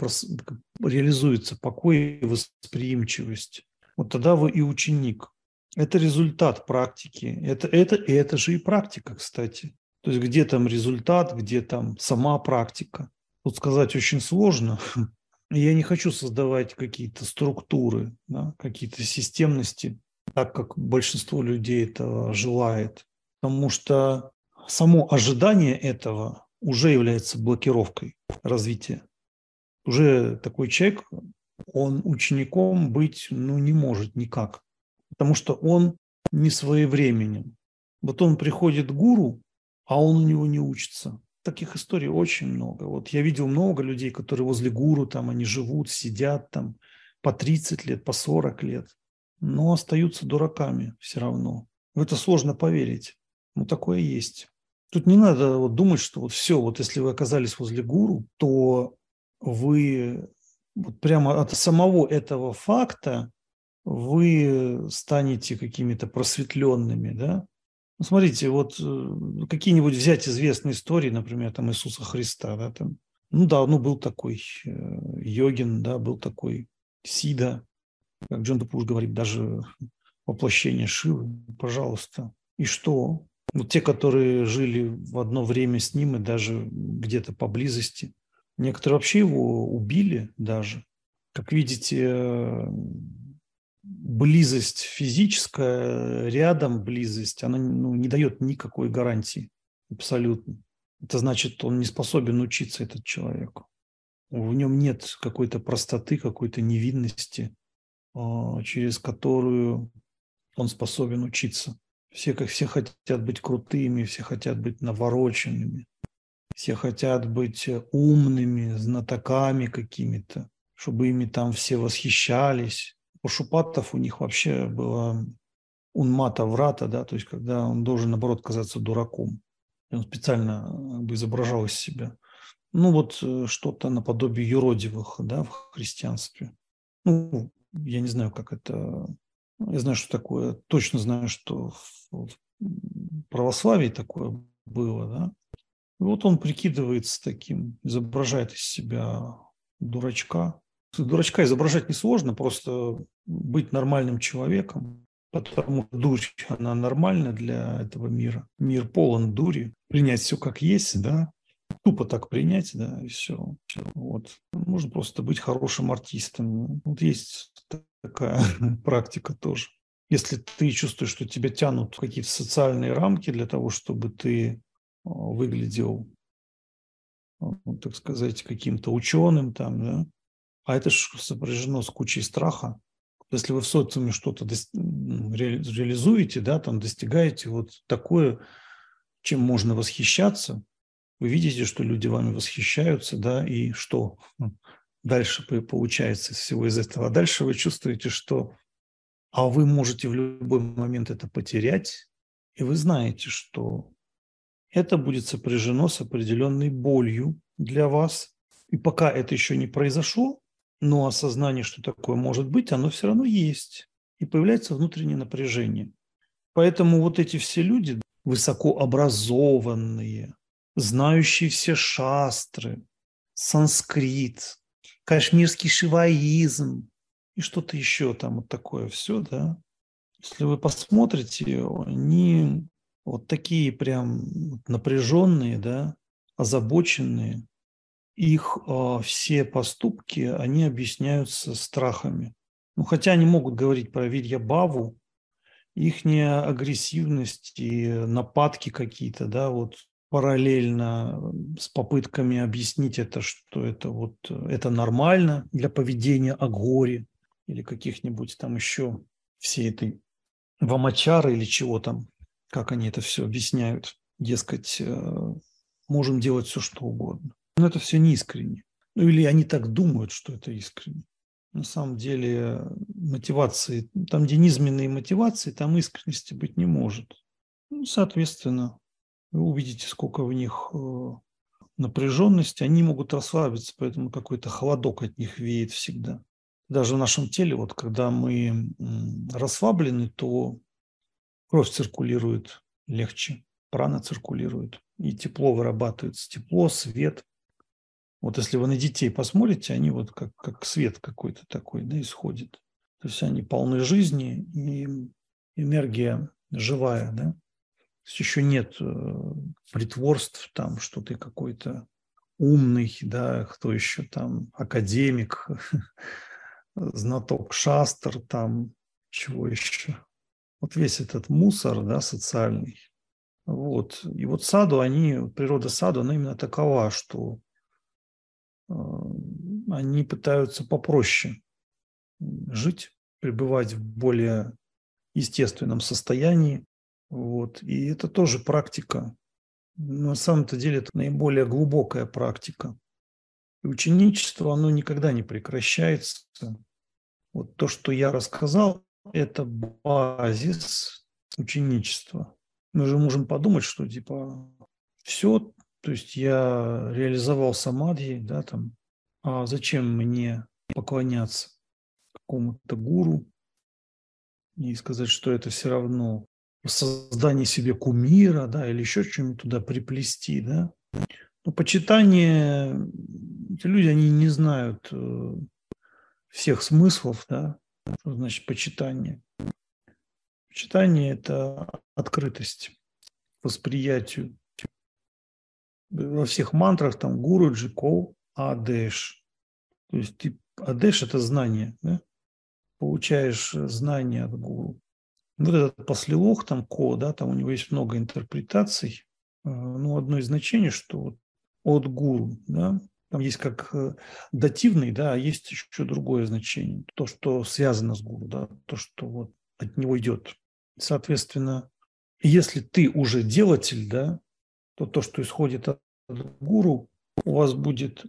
реализуется покой и восприимчивость. Вот тогда вы и ученик. Это результат практики. Это, это, и это же и практика, кстати. То есть где там результат, где там сама практика. Тут сказать очень сложно. Я не хочу создавать какие-то структуры, да, какие-то системности, так как большинство людей этого желает. Потому что само ожидание этого уже является блокировкой развития. Уже такой человек, он учеником быть ну, не может никак, потому что он не своевременен. Вот он приходит к гуру, а он у него не учится. Таких историй очень много. Вот я видел много людей, которые возле гуру, там они живут, сидят там по тридцать лет, по сорок лет, но остаются дураками все равно. В это сложно поверить, но такое есть. Тут не надо вот думать, что вот все, вот если вы оказались возле гуру, то вы вот прямо от самого этого факта вы станете какими-то просветленными, да? Ну, смотрите, вот какие-нибудь взять известные истории, например, там Иисуса Христа, да, там, ну да, ну был такой йогин, да, был такой Сидда, как Джон де Пуш говорит, даже воплощение Шивы, пожалуйста. И что? Вот те, которые жили в одно время с ним и даже где-то поблизости, некоторые вообще его убили даже. Как видите, близость физическая, рядом близость, она ну, не дает никакой гарантии абсолютно. Это значит, он не способен учиться, этот человек. В нем нет какой-то простоты, какой-то невинности, через которую он способен учиться. Все, как, все хотят быть крутыми, все хотят быть навороченными, все хотят быть умными, знатоками какими-то, чтобы ими там все восхищались. У Шупаттов у них вообще было унмата врата, да, то есть когда он должен, наоборот, казаться дураком. И он специально как бы, изображал из себя. Ну вот что-то наподобие юродивых, да, в христианстве. Ну, я не знаю, как это... Я знаю, что такое, точно знаю, что в православии такое было, да. И вот он прикидывается таким, изображает из себя дурачка. Дурачка изображать несложно, просто быть нормальным человеком, потому что дурь, она нормальна для этого мира. Мир полон дури, принять все как есть, да, тупо так принять, да, и все. Вот. Можно просто быть хорошим артистом. Вот есть такая практика тоже. Если ты чувствуешь, что тебя тянут в какие-то социальные рамки для того, чтобы ты выглядел, так сказать, каким-то ученым там, да, а это же сопряжено с кучей страха. Если вы в социуме что-то реализуете, да, там достигаете вот такое, чем можно восхищаться, вы видите, что люди вами восхищаются, да, и что дальше получается из всего из этого. А дальше вы чувствуете, что а вы можете в любой момент это потерять, и вы знаете, что это будет сопряжено с определенной болью для вас. И пока это еще не произошло, но осознание, что такое может быть, оно все равно есть. И появляется внутреннее напряжение. Поэтому вот эти все люди высокообразованные, знающие все шастры, санскрит, кашмирский шиваизм и что-то еще там вот такое все, да. Если вы посмотрите, они вот такие прям напряженные, да, озабоченные. Их э, все поступки, они объясняются страхами. Ну, хотя они могут говорить про вирья-бхаву, их агрессивность и нападки какие-то, да, вот. Параллельно с попытками объяснить это, что это, вот, это нормально для поведения агори или каких-нибудь там еще всей этой вамачары или чего там, как они это все объясняют. Дескать, можем делать все, что угодно. Но это все не искренне. Ну или они так думают, что это искренне. На самом деле мотивации, там где низменные мотивации, там искренности быть не может. Ну, соответственно, вы увидите, сколько в них напряженности. Они могут расслабиться, поэтому какой-то холодок от них веет всегда. Даже в нашем теле, вот когда мы расслаблены, то кровь циркулирует легче, прана циркулирует, и тепло вырабатывается, тепло, свет. Вот если вы на детей посмотрите, они вот как, как свет какой-то такой, да, исходит. То есть они полны жизни, и энергия живая, да. То есть еще нет притворств, там, что ты какой-то умный, да, кто еще там, академик, знаток, шастер, там, чего еще. Вот весь этот мусор, да, социальный. Вот. И вот саду они, природа саду, она именно такова, что они пытаются попроще жить, пребывать в более естественном состоянии. Вот. И это тоже практика. На самом-то деле это наиболее глубокая практика. И ученичество, оно никогда не прекращается. Вот то, что я рассказал, это базис ученичества. Мы же можем подумать, что типа все, то есть я реализовал самадхи, да, там, а зачем мне поклоняться какому-то гуру и сказать, что это все равно создание себе кумира, да, или еще что-нибудь туда приплести, да. Но почитание, эти люди, они не знают всех смыслов, да, что значит почитание. Почитание – это открытость к восприятию. Во всех мантрах там Гуруджи, Кол, Адеш. То есть ты, Адеш – это знание, да? Получаешь знание от Гуру. Вот этот послелог, там, Ко, да, там у него есть много интерпретаций. Ну, одно из значений, что от Гуру, да, там есть как дативный, да, а есть еще другое значение. То, что связано с Гуру, да, то, что вот от него идет. Соответственно, если ты уже делатель, да, то то, что исходит от Гуру, у вас будет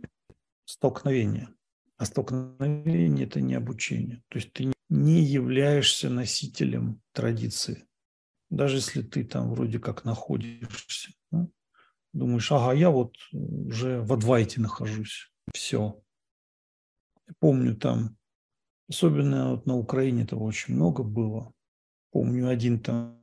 столкновение. А столкновение – это не обучение. То есть ты не являешься носителем традиции. Даже если ты там вроде как находишься. Да? Думаешь, ага, я вот уже в адвайте нахожусь. Все. Помню там, особенно вот на Украине этого очень много было. Помню, один там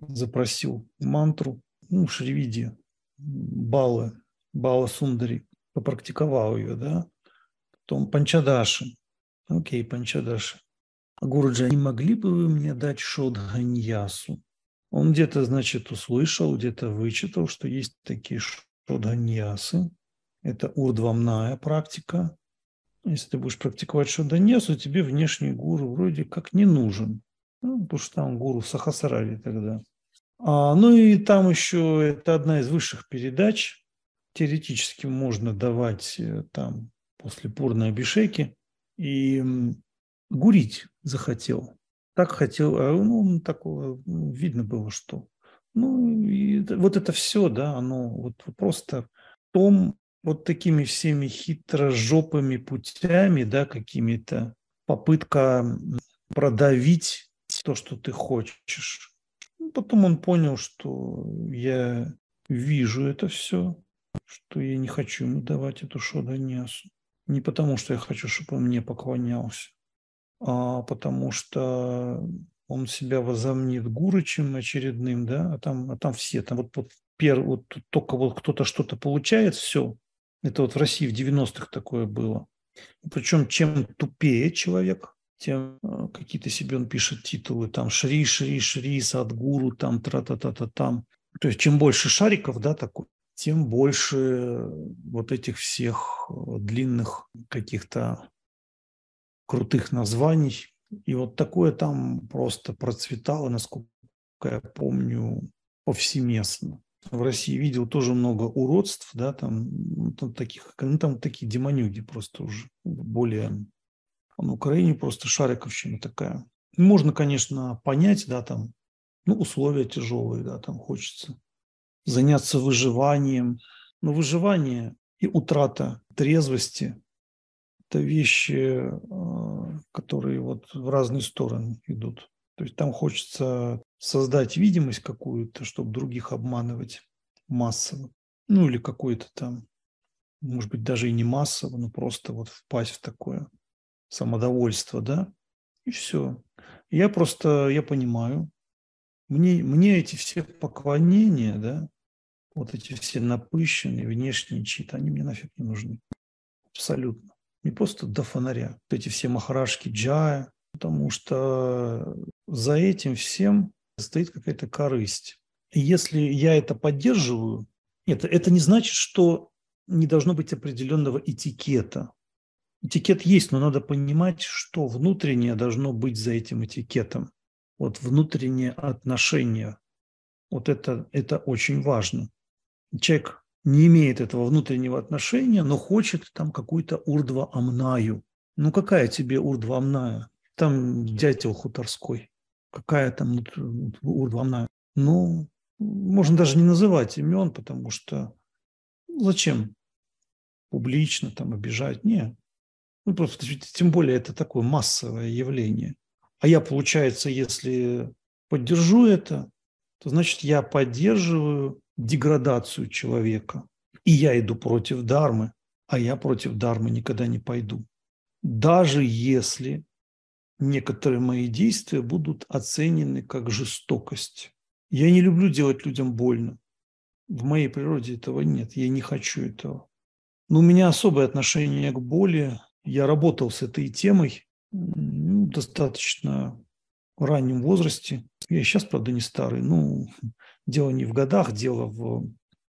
запросил мантру, ну, в Шривиде, Бала, Бала Сундари, попрактиковал ее, да. Потом Панчадаши. Окей, Панчадаши. А Гуруджи, не могли бы вы мне дать шодханьясу? Он где-то, значит, услышал, где-то вычитал, что есть такие шодханьясы. Это урдвамная практика. Если ты будешь практиковать шодханьясу, тебе внешний гуру вроде как не нужен. Ну, потому что там гуру сахасрари тогда. А, ну и там еще это одна из высших передач. Теоретически можно давать там после пурной абишеки. И гурить захотел. Так хотел, ну, такое, видно было, что. Ну, и вот это все, да, оно вот просто в том, вот такими всеми хитрожопыми путями, да, какими-то, попытка продавить то, что ты хочешь. Потом он понял, что я вижу это все, что я не хочу ему давать эту шодханьясу. Не потому, что я хочу, чтобы он мне поклонялся, а потому что он себя возомнит гурычем очередным, да, а там, а там все, там вот, вот, перв, вот только вот кто-то что-то получает, все. Это вот в России в девяностых такое было. Причем чем тупее человек, тем какие-то себе он пишет титулы, там Шри, Шри, Шри, Садгуру, там тра-та-та-та, там. То есть чем больше шариков, да, такой, тем больше вот этих всех длинных каких-то крутых названий. И вот такое там просто процветало, насколько я помню, повсеместно. В России видел тоже много уродств, да, там, там таких, ну, там такие демонюги просто уже более. На Украине просто шариковщина такая. Можно, конечно, понять, да, там, ну, условия тяжелые, да, там хочется заняться выживанием. Но выживание и утрата трезвости – это вещи, которые вот в разные стороны идут. То есть там хочется создать видимость какую-то, чтобы других обманывать массово. Ну или какую-то там, может быть, даже и не массово, но просто вот впасть в такое самодовольство, да, и все. Я просто, я понимаю, Мне, мне эти все поклонения, да, вот эти все напыщенные внешние читы, они мне нафиг не нужны. Абсолютно. Не просто до фонаря. Вот эти все махарашки джая, потому что за этим всем стоит какая-то корысть. И если я это поддерживаю, это, это не значит, что не должно быть определенного этикета. Этикет есть, но надо понимать, что внутреннее должно быть за этим этикетом. Вот внутреннее отношение. Вот это, это очень важно. Человек не имеет этого внутреннего отношения, но хочет там какую-то урдва-амнаю. Ну какая тебе урдва-амная? Там дятел хуторской. Какая там урдва-амная? Ну, можно даже не называть имен, потому что зачем публично там обижать? Нет. Ну, просто, тем более, это такое массовое явление. А я, получается, если поддержу это, то, значит, я поддерживаю деградацию человека. И я иду против Дхармы, а я против Дхармы никогда не пойду. Даже если некоторые мои действия будут оценены как жестокость. Я не люблю делать людям больно. В моей природе этого нет, я не хочу этого. Но у меня особое отношение к боли. Я работал с этой темой ну, достаточно в раннем возрасте. Я сейчас, правда, не старый. Ну, дело не в годах, дело в,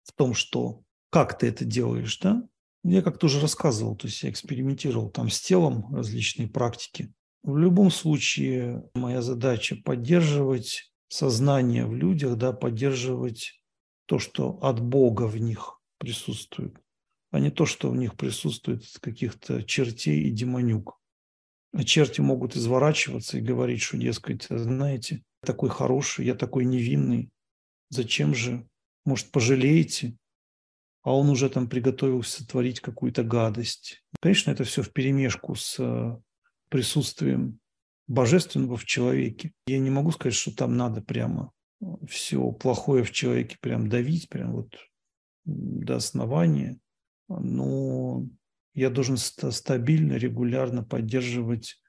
в том, что как ты это делаешь, да? Я как-то уже рассказывал, то есть я экспериментировал там с телом, различные практики. В любом случае моя задача поддерживать сознание в людях, да, поддерживать то, что от Бога в них присутствует, а не то, что в них присутствует каких-то чертей и демонюк. А черти могут изворачиваться и говорить, что, дескать, знаете, я такой хороший, я такой невинный, зачем же, может, пожалеете, а он уже там приготовился творить какую-то гадость. Конечно, это все вперемешку с присутствием божественного в человеке. Я не могу сказать, что там надо прямо все плохое в человеке прям давить, прям вот до основания. Но я должен стабильно, регулярно поддерживать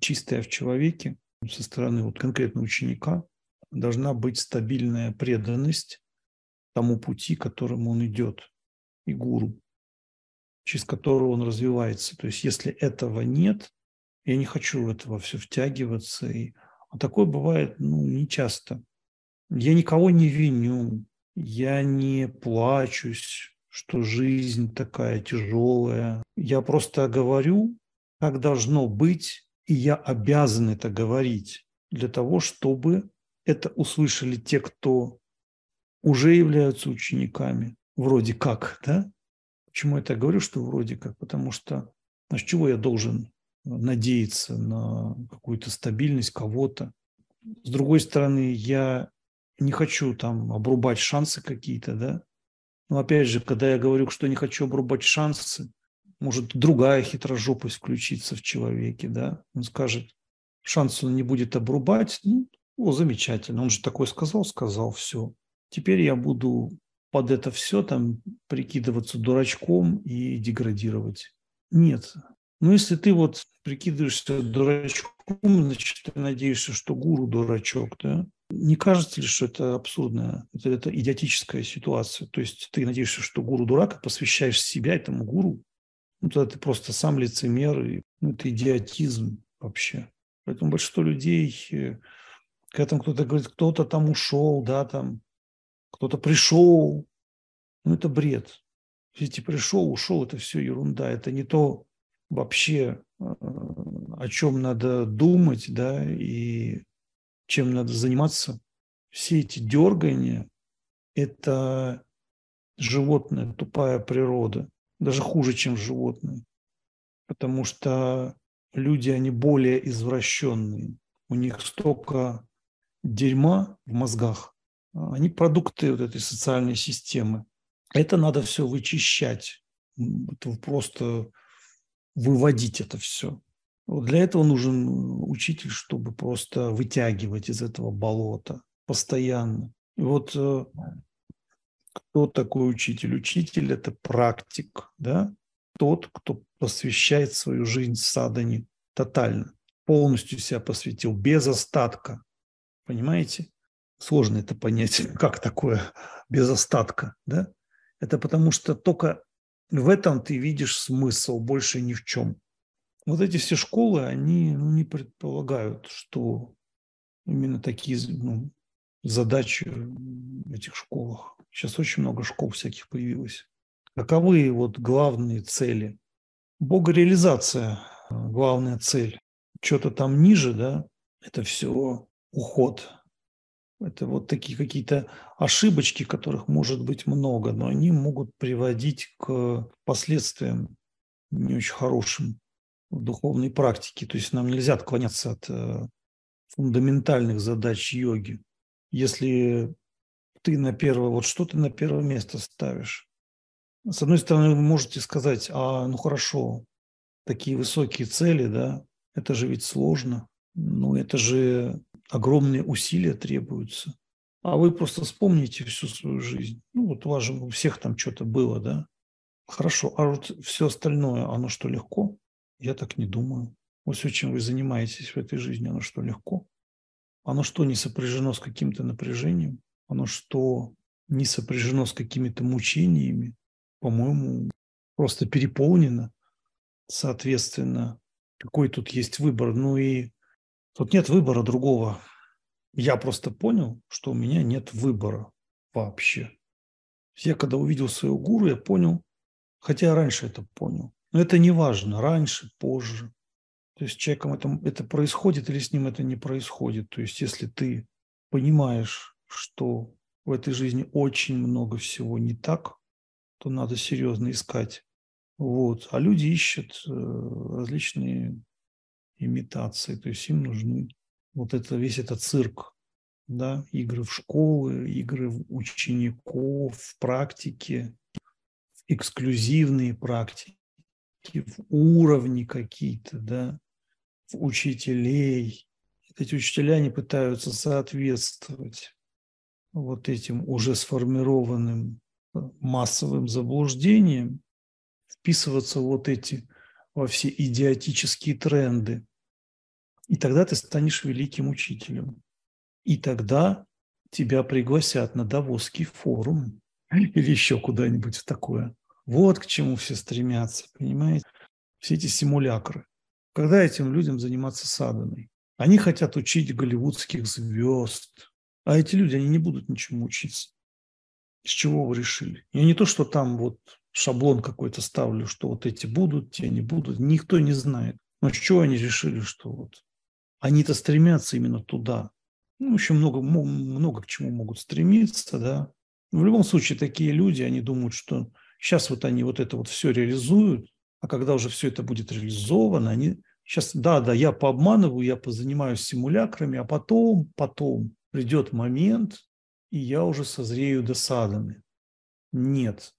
чистое в человеке со стороны вот конкретно ученика. Должна быть стабильная преданность тому пути, к которому он идет, и гуру, через которого он развивается. То есть если этого нет, я не хочу в это во все втягиваться. И... А такое бывает ну, нечасто. Я никого не виню, я не плачусь, что жизнь такая тяжелая. Я просто говорю, как должно быть, и я обязан это говорить для того, чтобы это услышали те, кто уже являются учениками. Вроде как, да? Почему я так говорю, что вроде как? Потому что, а с чего я должен надеяться на какую-то стабильность кого-то? С другой стороны, я не хочу там обрубать шансы какие-то, да? Но опять же, когда я говорю, что не хочу обрубать шансы, может другая хитрожопость включиться в человеке, да? Он скажет, шанс он не будет обрубать, ну, о, замечательно, он же такое сказал, сказал, все. Теперь я буду под это все там прикидываться дурачком и деградировать. Нет. Ну, если ты вот прикидываешься дурачком, значит, ты надеешься, что гуру дурачок, да? Не кажется ли, что это абсурдная, это, это идиотическая ситуация? То есть ты надеешься, что гуру дурак, и посвящаешь себя этому гуру? Ну, тогда ты просто сам лицемер, и, ну, это идиотизм вообще. Поэтому большинство людей, когда там кто-то говорит, кто-то там ушел, да, там, кто-то пришел, ну, это бред. Если ты пришел, ушел, это все ерунда, это не то вообще, о чем надо думать, да, и... чем надо заниматься. Все эти дергания – это животное, тупая природа, даже хуже, чем животные, потому что люди, они более извращенные, у них столько дерьма в мозгах, они продукты вот этой социальной системы. Это надо все вычищать, просто выводить это все. Вот для этого нужен учитель, чтобы просто вытягивать из этого болота постоянно. И вот кто такой учитель? Учитель – это практик, да? Тот, кто посвящает свою жизнь садхане тотально, полностью себя посвятил, без остатка, понимаете? сложно это понять, как такое без остатка, да? Это потому что только в этом ты видишь смысл, больше ни в чем. Вот эти все школы, они ну, не предполагают, что именно такие ну, задачи в этих школах. Сейчас очень много школ всяких появилось. Каковы вот главные цели? Богореализация – главная цель. Что-то там ниже, да, это все уход. Это вот такие какие-то ошибочки, которых может быть много, но они могут приводить к последствиям не очень хорошим в духовной практике. То есть нам нельзя отклоняться от фундаментальных задач йоги. Если ты на первое, вот что ты на первое место ставишь? С одной стороны, вы можете сказать, а ну хорошо, такие высокие цели, да, это же ведь сложно, ну это же огромные усилия требуются. А вы просто вспомните всю свою жизнь. Ну вот у вас же у всех там что-то было, да? Хорошо, а вот все остальное, оно что, легко? Я так не думаю. Вот все, чем вы занимаетесь в этой жизни, оно что, легко? Оно что, не сопряжено с каким-то напряжением? Оно что, не сопряжено с какими-то мучениями? По-моему, просто переполнено. Соответственно, какой тут есть выбор? Ну и тут нет выбора другого. Я просто понял, что у меня нет выбора вообще. Я когда увидел своего гуру, я понял, хотя я раньше это понял. Но это не важно, раньше, позже. То есть с человеком это, это происходит или с ним это не происходит. То есть если ты понимаешь, что в этой жизни очень много всего не так, то надо серьезно искать. Вот. А люди ищут различные имитации, то есть им нужны вот это, весь этот цирк, да, игры в школы, игры в учеников, в практике, эксклюзивные практики, в уровни какие-то, да, в учителей. Эти учителя, они пытаются соответствовать вот этим уже сформированным массовым заблуждениям, вписываться вот эти, во все идиотические тренды. И тогда ты станешь великим учителем. И тогда тебя пригласят на Давосский форум или еще куда-нибудь в такое. Вот к чему все стремятся, понимаете? Все эти симулякры. Когда этим людям заниматься садханой? Они хотят учить голливудских звезд. А эти люди, они не будут ничему учиться. С чего вы решили? И не то, что там вот шаблон какой-то ставлю, что вот эти будут, те не будут. Никто не знает. Но с чего они решили, что вот? Они-то стремятся именно туда. Ну, еще много, много к чему могут стремиться, да. Но в любом случае, такие люди, они думают, что сейчас вот они вот это вот все реализуют, а когда уже все это будет реализовано, они сейчас, да-да, я пообманываю, я позанимаюсь симулякрами, а потом, потом придет момент, и я уже созрею до садханы. Нет,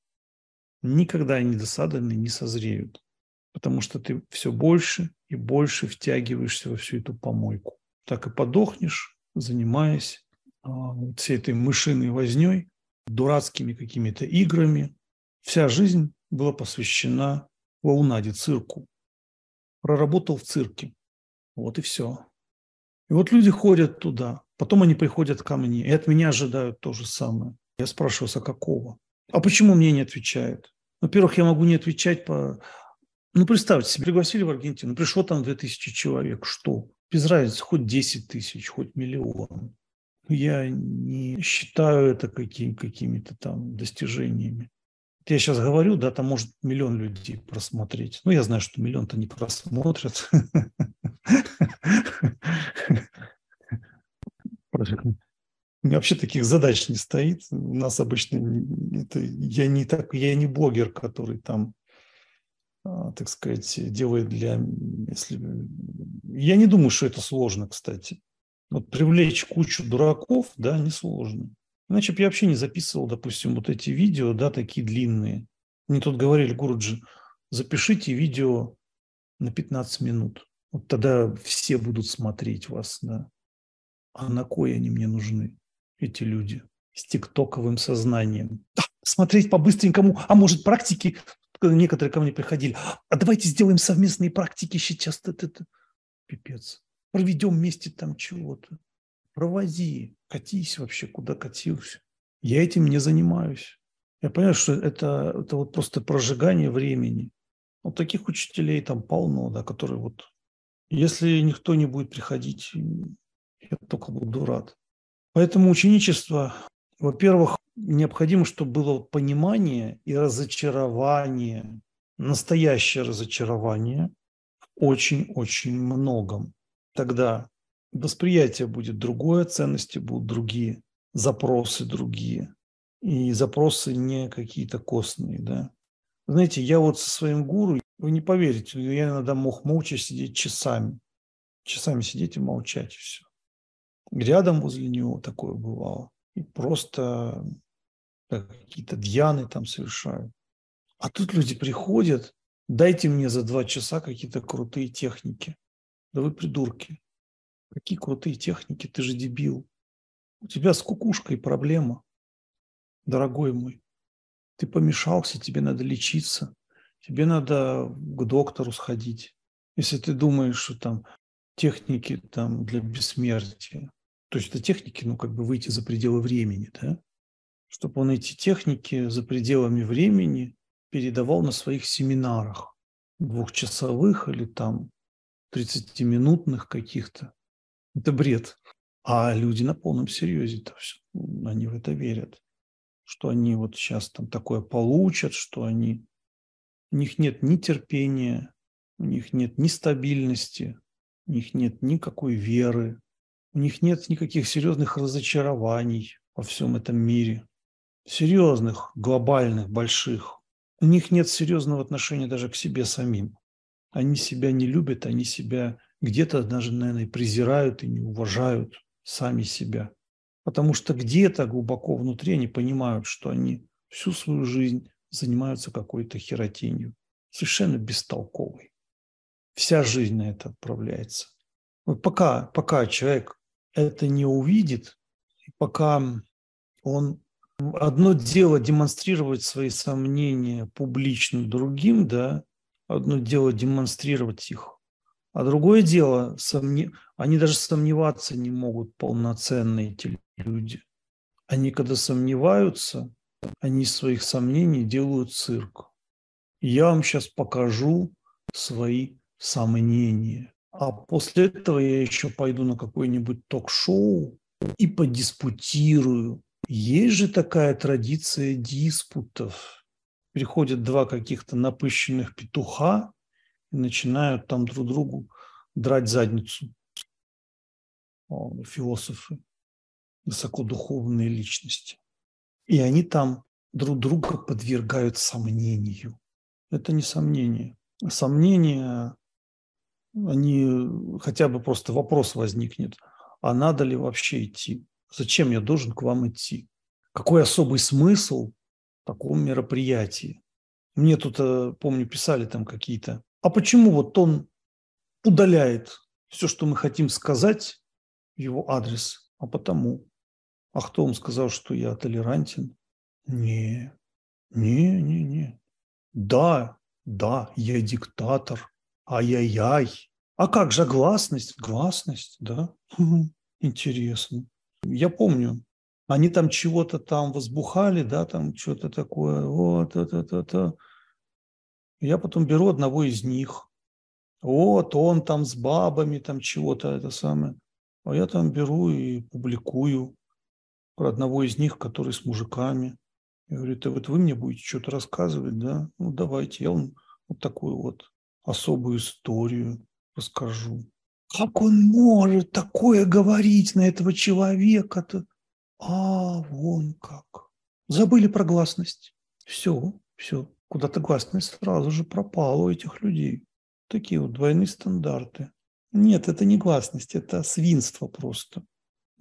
никогда они до садханы не созреют, потому что ты все больше и больше втягиваешься во всю эту помойку. Так и подохнешь, занимаясь вот всей этой мышиной возней, дурацкими какими-то играми. Вся жизнь была посвящена клоунаде, цирку. Проработал в цирке. Вот и все. И вот люди ходят туда. Потом они приходят ко мне. И от меня ожидают то же самое. Я спрашиваю, а какого? А почему мне не отвечают? Во-первых, я могу не отвечать по... Ну, представьте себе, пригласили в Аргентину. Пришло там две тысячи человек. Что? Без разницы, хоть десять тысяч, хоть миллион. Я не считаю это какими- какими-то там достижениями. Я сейчас говорю, да, там может миллион людей просмотреть. Ну, я знаю, что миллион-то не просмотрят. У меня вообще таких задач не стоит. У нас обычно это, я не так, я не блогер, который там, так сказать, делает для... Если, я не думаю, что это сложно, кстати. Вот привлечь кучу дураков, да, несложно. Иначе бы я вообще не записывал, допустим, вот эти видео, да, такие длинные. Мне тут говорили, Гуруджи, запишите видео на пятнадцать минут. Вот тогда все будут смотреть вас, да. А на кой они мне нужны, эти люди, с тиктоковым сознанием? А, смотреть по-быстренькому, а может практики? Некоторые ко мне приходили. А давайте сделаем совместные практики сейчас. Пипец. Проведем вместе там чего-то. Провози. катись вообще, куда катился. Я этим не занимаюсь. Я понимаю, что это, это вот просто прожигание времени. Вот таких учителей там полно, да, которые вот... Если никто не будет приходить, я только буду рад. Поэтому ученичество, во-первых, необходимо, чтобы было понимание и разочарование, настоящее разочарование в очень-очень многом. Тогда восприятие будет другое, ценности будут другие, запросы другие. И запросы не какие-то костные, да. Знаете, я вот со своим гуру, вы не поверите, я иногда мог молча сидеть часами. Часами сидеть и молчать, и все. Рядом возле него такое бывало. И просто так, какие-то дьяны там совершают. А тут люди приходят, дайте мне за два часа какие-то крутые техники. Да вы придурки. Какие крутые техники, ты же дебил. У тебя с кукушкой проблема, дорогой мой. Ты помешался, тебе надо лечиться, тебе надо к доктору сходить. Если ты думаешь, что там техники там, для бессмертия, то есть это техники, ну, как бы выйти за пределы времени, да? Чтобы он эти техники за пределами времени передавал на своих семинарах, двухчасовых или там тридцатиминутных каких-то. Это бред. А люди на полном серьезе, они в это верят. Что они вот сейчас там такое получат, что они... у них нет ни терпения, у них нет ни стабильности, у них нет никакой веры, у них нет никаких серьезных разочарований во всем этом мире, серьезных, глобальных, больших. У них нет серьезного отношения даже к себе самим. Они себя не любят, они себя где-то даже, наверное, презирают и не уважают сами себя. Потому что где-то глубоко внутри они понимают, что они всю свою жизнь занимаются какой-то херотенью, совершенно бестолковой. Вся жизнь на это отправляется. Вот пока, пока человек это не увидит, пока он... Одно дело демонстрировать свои сомнения публично другим, да, одно дело демонстрировать их, а другое дело, сомне... они даже сомневаться не могут полноценно, эти люди. Они, когда сомневаются, они из своих сомнений делают цирк. Я вам сейчас покажу свои сомнения. А после этого я еще пойду на какое-нибудь ток-шоу и подиспутирую. Есть же такая традиция диспутов. Приходят два каких-то напыщенных петуха, начинают там друг другу драть задницу. Философы, высокодуховные личности. И они там друг друга подвергают сомнению. Это не сомнение. Сомнения, они хотя бы просто вопрос возникнет. А надо ли вообще идти? Зачем я должен к вам идти? Какой особый смысл в таком мероприятии? Мне тут, помню, писали там какие-то. А почему вот он удаляет все, что мы хотим сказать, его адрес? А потому. А кто вам сказал, что я толерантен? Не, не, не, не. Да, да, я диктатор. Ай-яй-яй. А как же гласность? Гласность, да? Интересно. Я помню, они там чего-то там возбухали, да, там что-то такое. Вот, это, это, это. Я потом беру одного из них. Вот он там с бабами, там чего-то, это самое. А я там беру и публикую про одного из них, который с мужиками. Я говорю, это вот вы мне будете что-то рассказывать, да? Ну, давайте, я вам вот такую вот особую историю расскажу. Как он может такое говорить на этого человека-то? А, вон как. Забыли про гласность. Все, все. Куда-то гласность сразу же пропала у этих людей. Такие вот двойные стандарты. Нет, это не гласность, это свинство просто.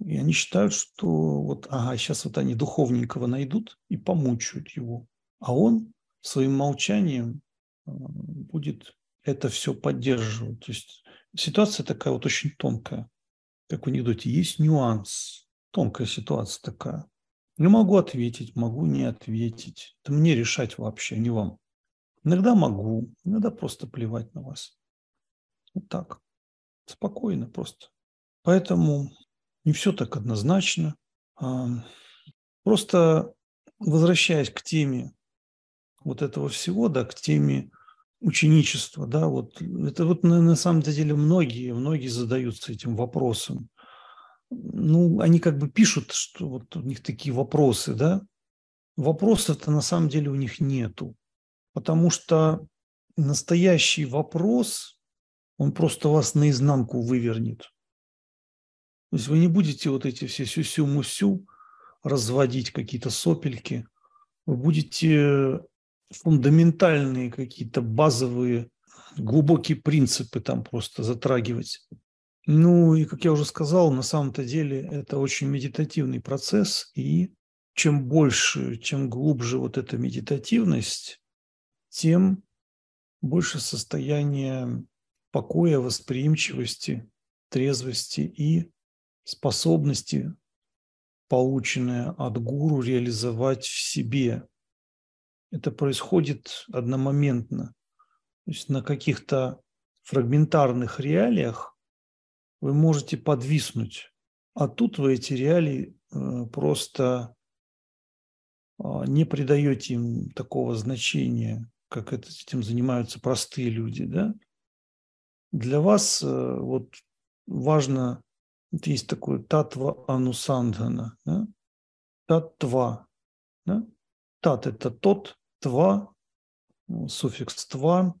И они считают, что вот, ага, сейчас вот они духовненького найдут и помучают его. А он своим молчанием будет это все поддерживать. То есть ситуация такая вот очень тонкая. Как в анекдоте, есть нюанс. Тонкая ситуация такая. Я могу ответить, могу не ответить. Это мне решать вообще, не вам. Иногда могу, иногда просто плевать на вас. Вот так. Спокойно просто. Поэтому не все так однозначно. Просто возвращаясь к теме вот этого всего, да, к теме ученичества, да, вот это вот на, на самом-то деле многие, многие задаются этим вопросом. Ну, они как бы пишут, что вот у них такие вопросы, да. Вопросов-то на самом деле у них нету, потому что настоящий вопрос, он просто вас наизнанку вывернет. То есть вы не будете вот эти все сюсю-мусю разводить, какие-то сопельки, вы будете фундаментальные какие-то базовые глубокие принципы там просто затрагивать. Ну и, как я уже сказал, на самом-то деле это очень медитативный процесс, и чем больше, чем глубже вот эта медитативность, тем больше состояние покоя, восприимчивости, трезвости и способности, полученное от гуру, реализовать в себе. Это происходит одномоментно. То есть на каких-то фрагментарных реалиях вы можете подвиснуть, а тут вы эти реалии просто не придаете им такого значения, как этим занимаются простые люди, да? Для вас вот важно, вот есть такое татва анусандхана, да? Татва, да? Тат – это тот, тва, суффикс тва,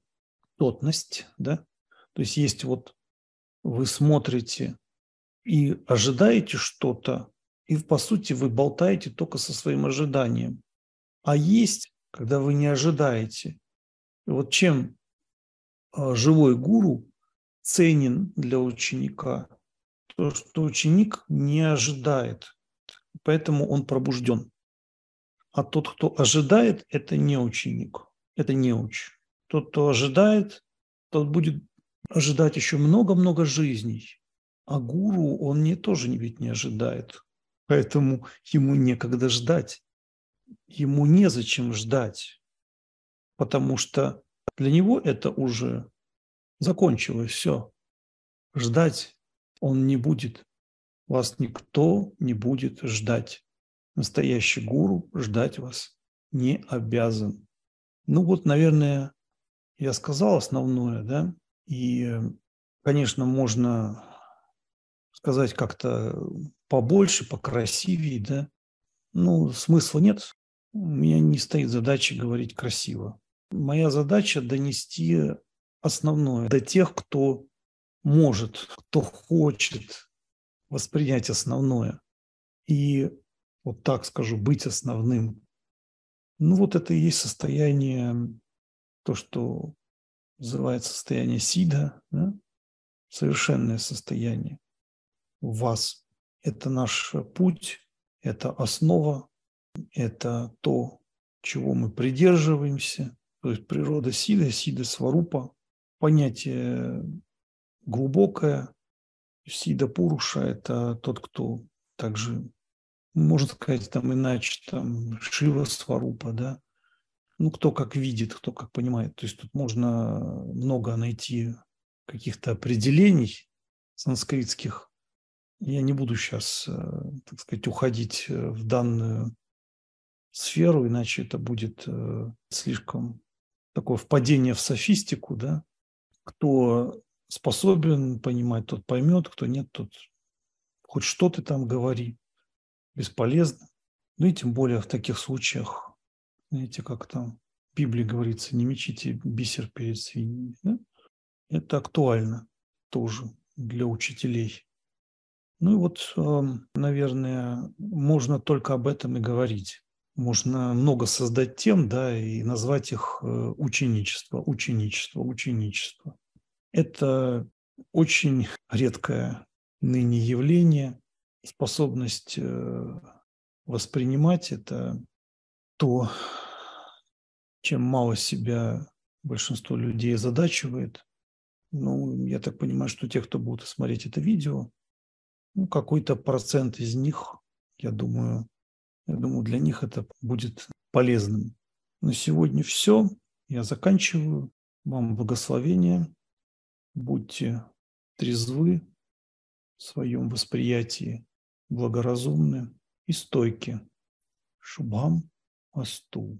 тотность, да? То есть есть вот вы смотрите и ожидаете что-то, и по сути вы болтаете только со своим ожиданием. А есть, когда вы не ожидаете. И вот чем живой гуру ценен для ученика? То, что ученик не ожидает, поэтому он пробужден. А тот, кто ожидает, это не ученик, это неуч. Тот, кто ожидает, тот будет ожидать еще много-много жизней. А гуру он не, тоже ведь не ожидает, поэтому ему некогда ждать. Ему незачем ждать, потому что для него это уже закончилось все. Ждать он не будет. Вас никто не будет ждать. Настоящий гуру ждать вас не обязан. Ну вот, наверное, я сказал основное, да? И, конечно, можно сказать как-то побольше, покрасивее, да? Ну, смысла нет. У меня не стоит задача говорить красиво. Моя задача – донести основное до тех, кто может, кто хочет воспринять основное. И вот так скажу, быть основным. Ну вот это и есть состояние, то, что называется состояние сиддха, да? Совершенное состояние в вас. Это наш путь. Это основа, это то, чего мы придерживаемся. То есть природа сиддха, сиддха сварупа, понятие глубокое. Сиддха пуруша – это тот, кто также, можно сказать, там иначе, там Шива сварупа, да. Ну, кто как видит, кто как понимает. То есть тут можно много найти каких-то определений санскритских. Я не буду сейчас, так сказать, уходить в данную сферу, иначе это будет слишком такое впадение в софистику, да? Кто способен понимать, тот поймет, кто нет, тот хоть что ты там говори, бесполезно. Ну и тем более в таких случаях, знаете, как там в Библии говорится, не мечите бисер перед свиньями, да? Это актуально тоже для учителей. Ну и вот, наверное, можно только об этом и говорить. Можно много создать тем, да, и назвать их ученичество, ученичество, ученичество. Это очень редкое ныне явление. Способность воспринимать – это то, чем мало себя большинство людей озадачивает. Ну, я так понимаю, что те, кто будут смотреть это видео, ну, какой-то процент из них, я думаю, я думаю, для них это будет полезным. На сегодня все. Я заканчиваю. Вам благословения. Будьте трезвы в своем восприятии, благоразумны. и стойки Шубхам Асту.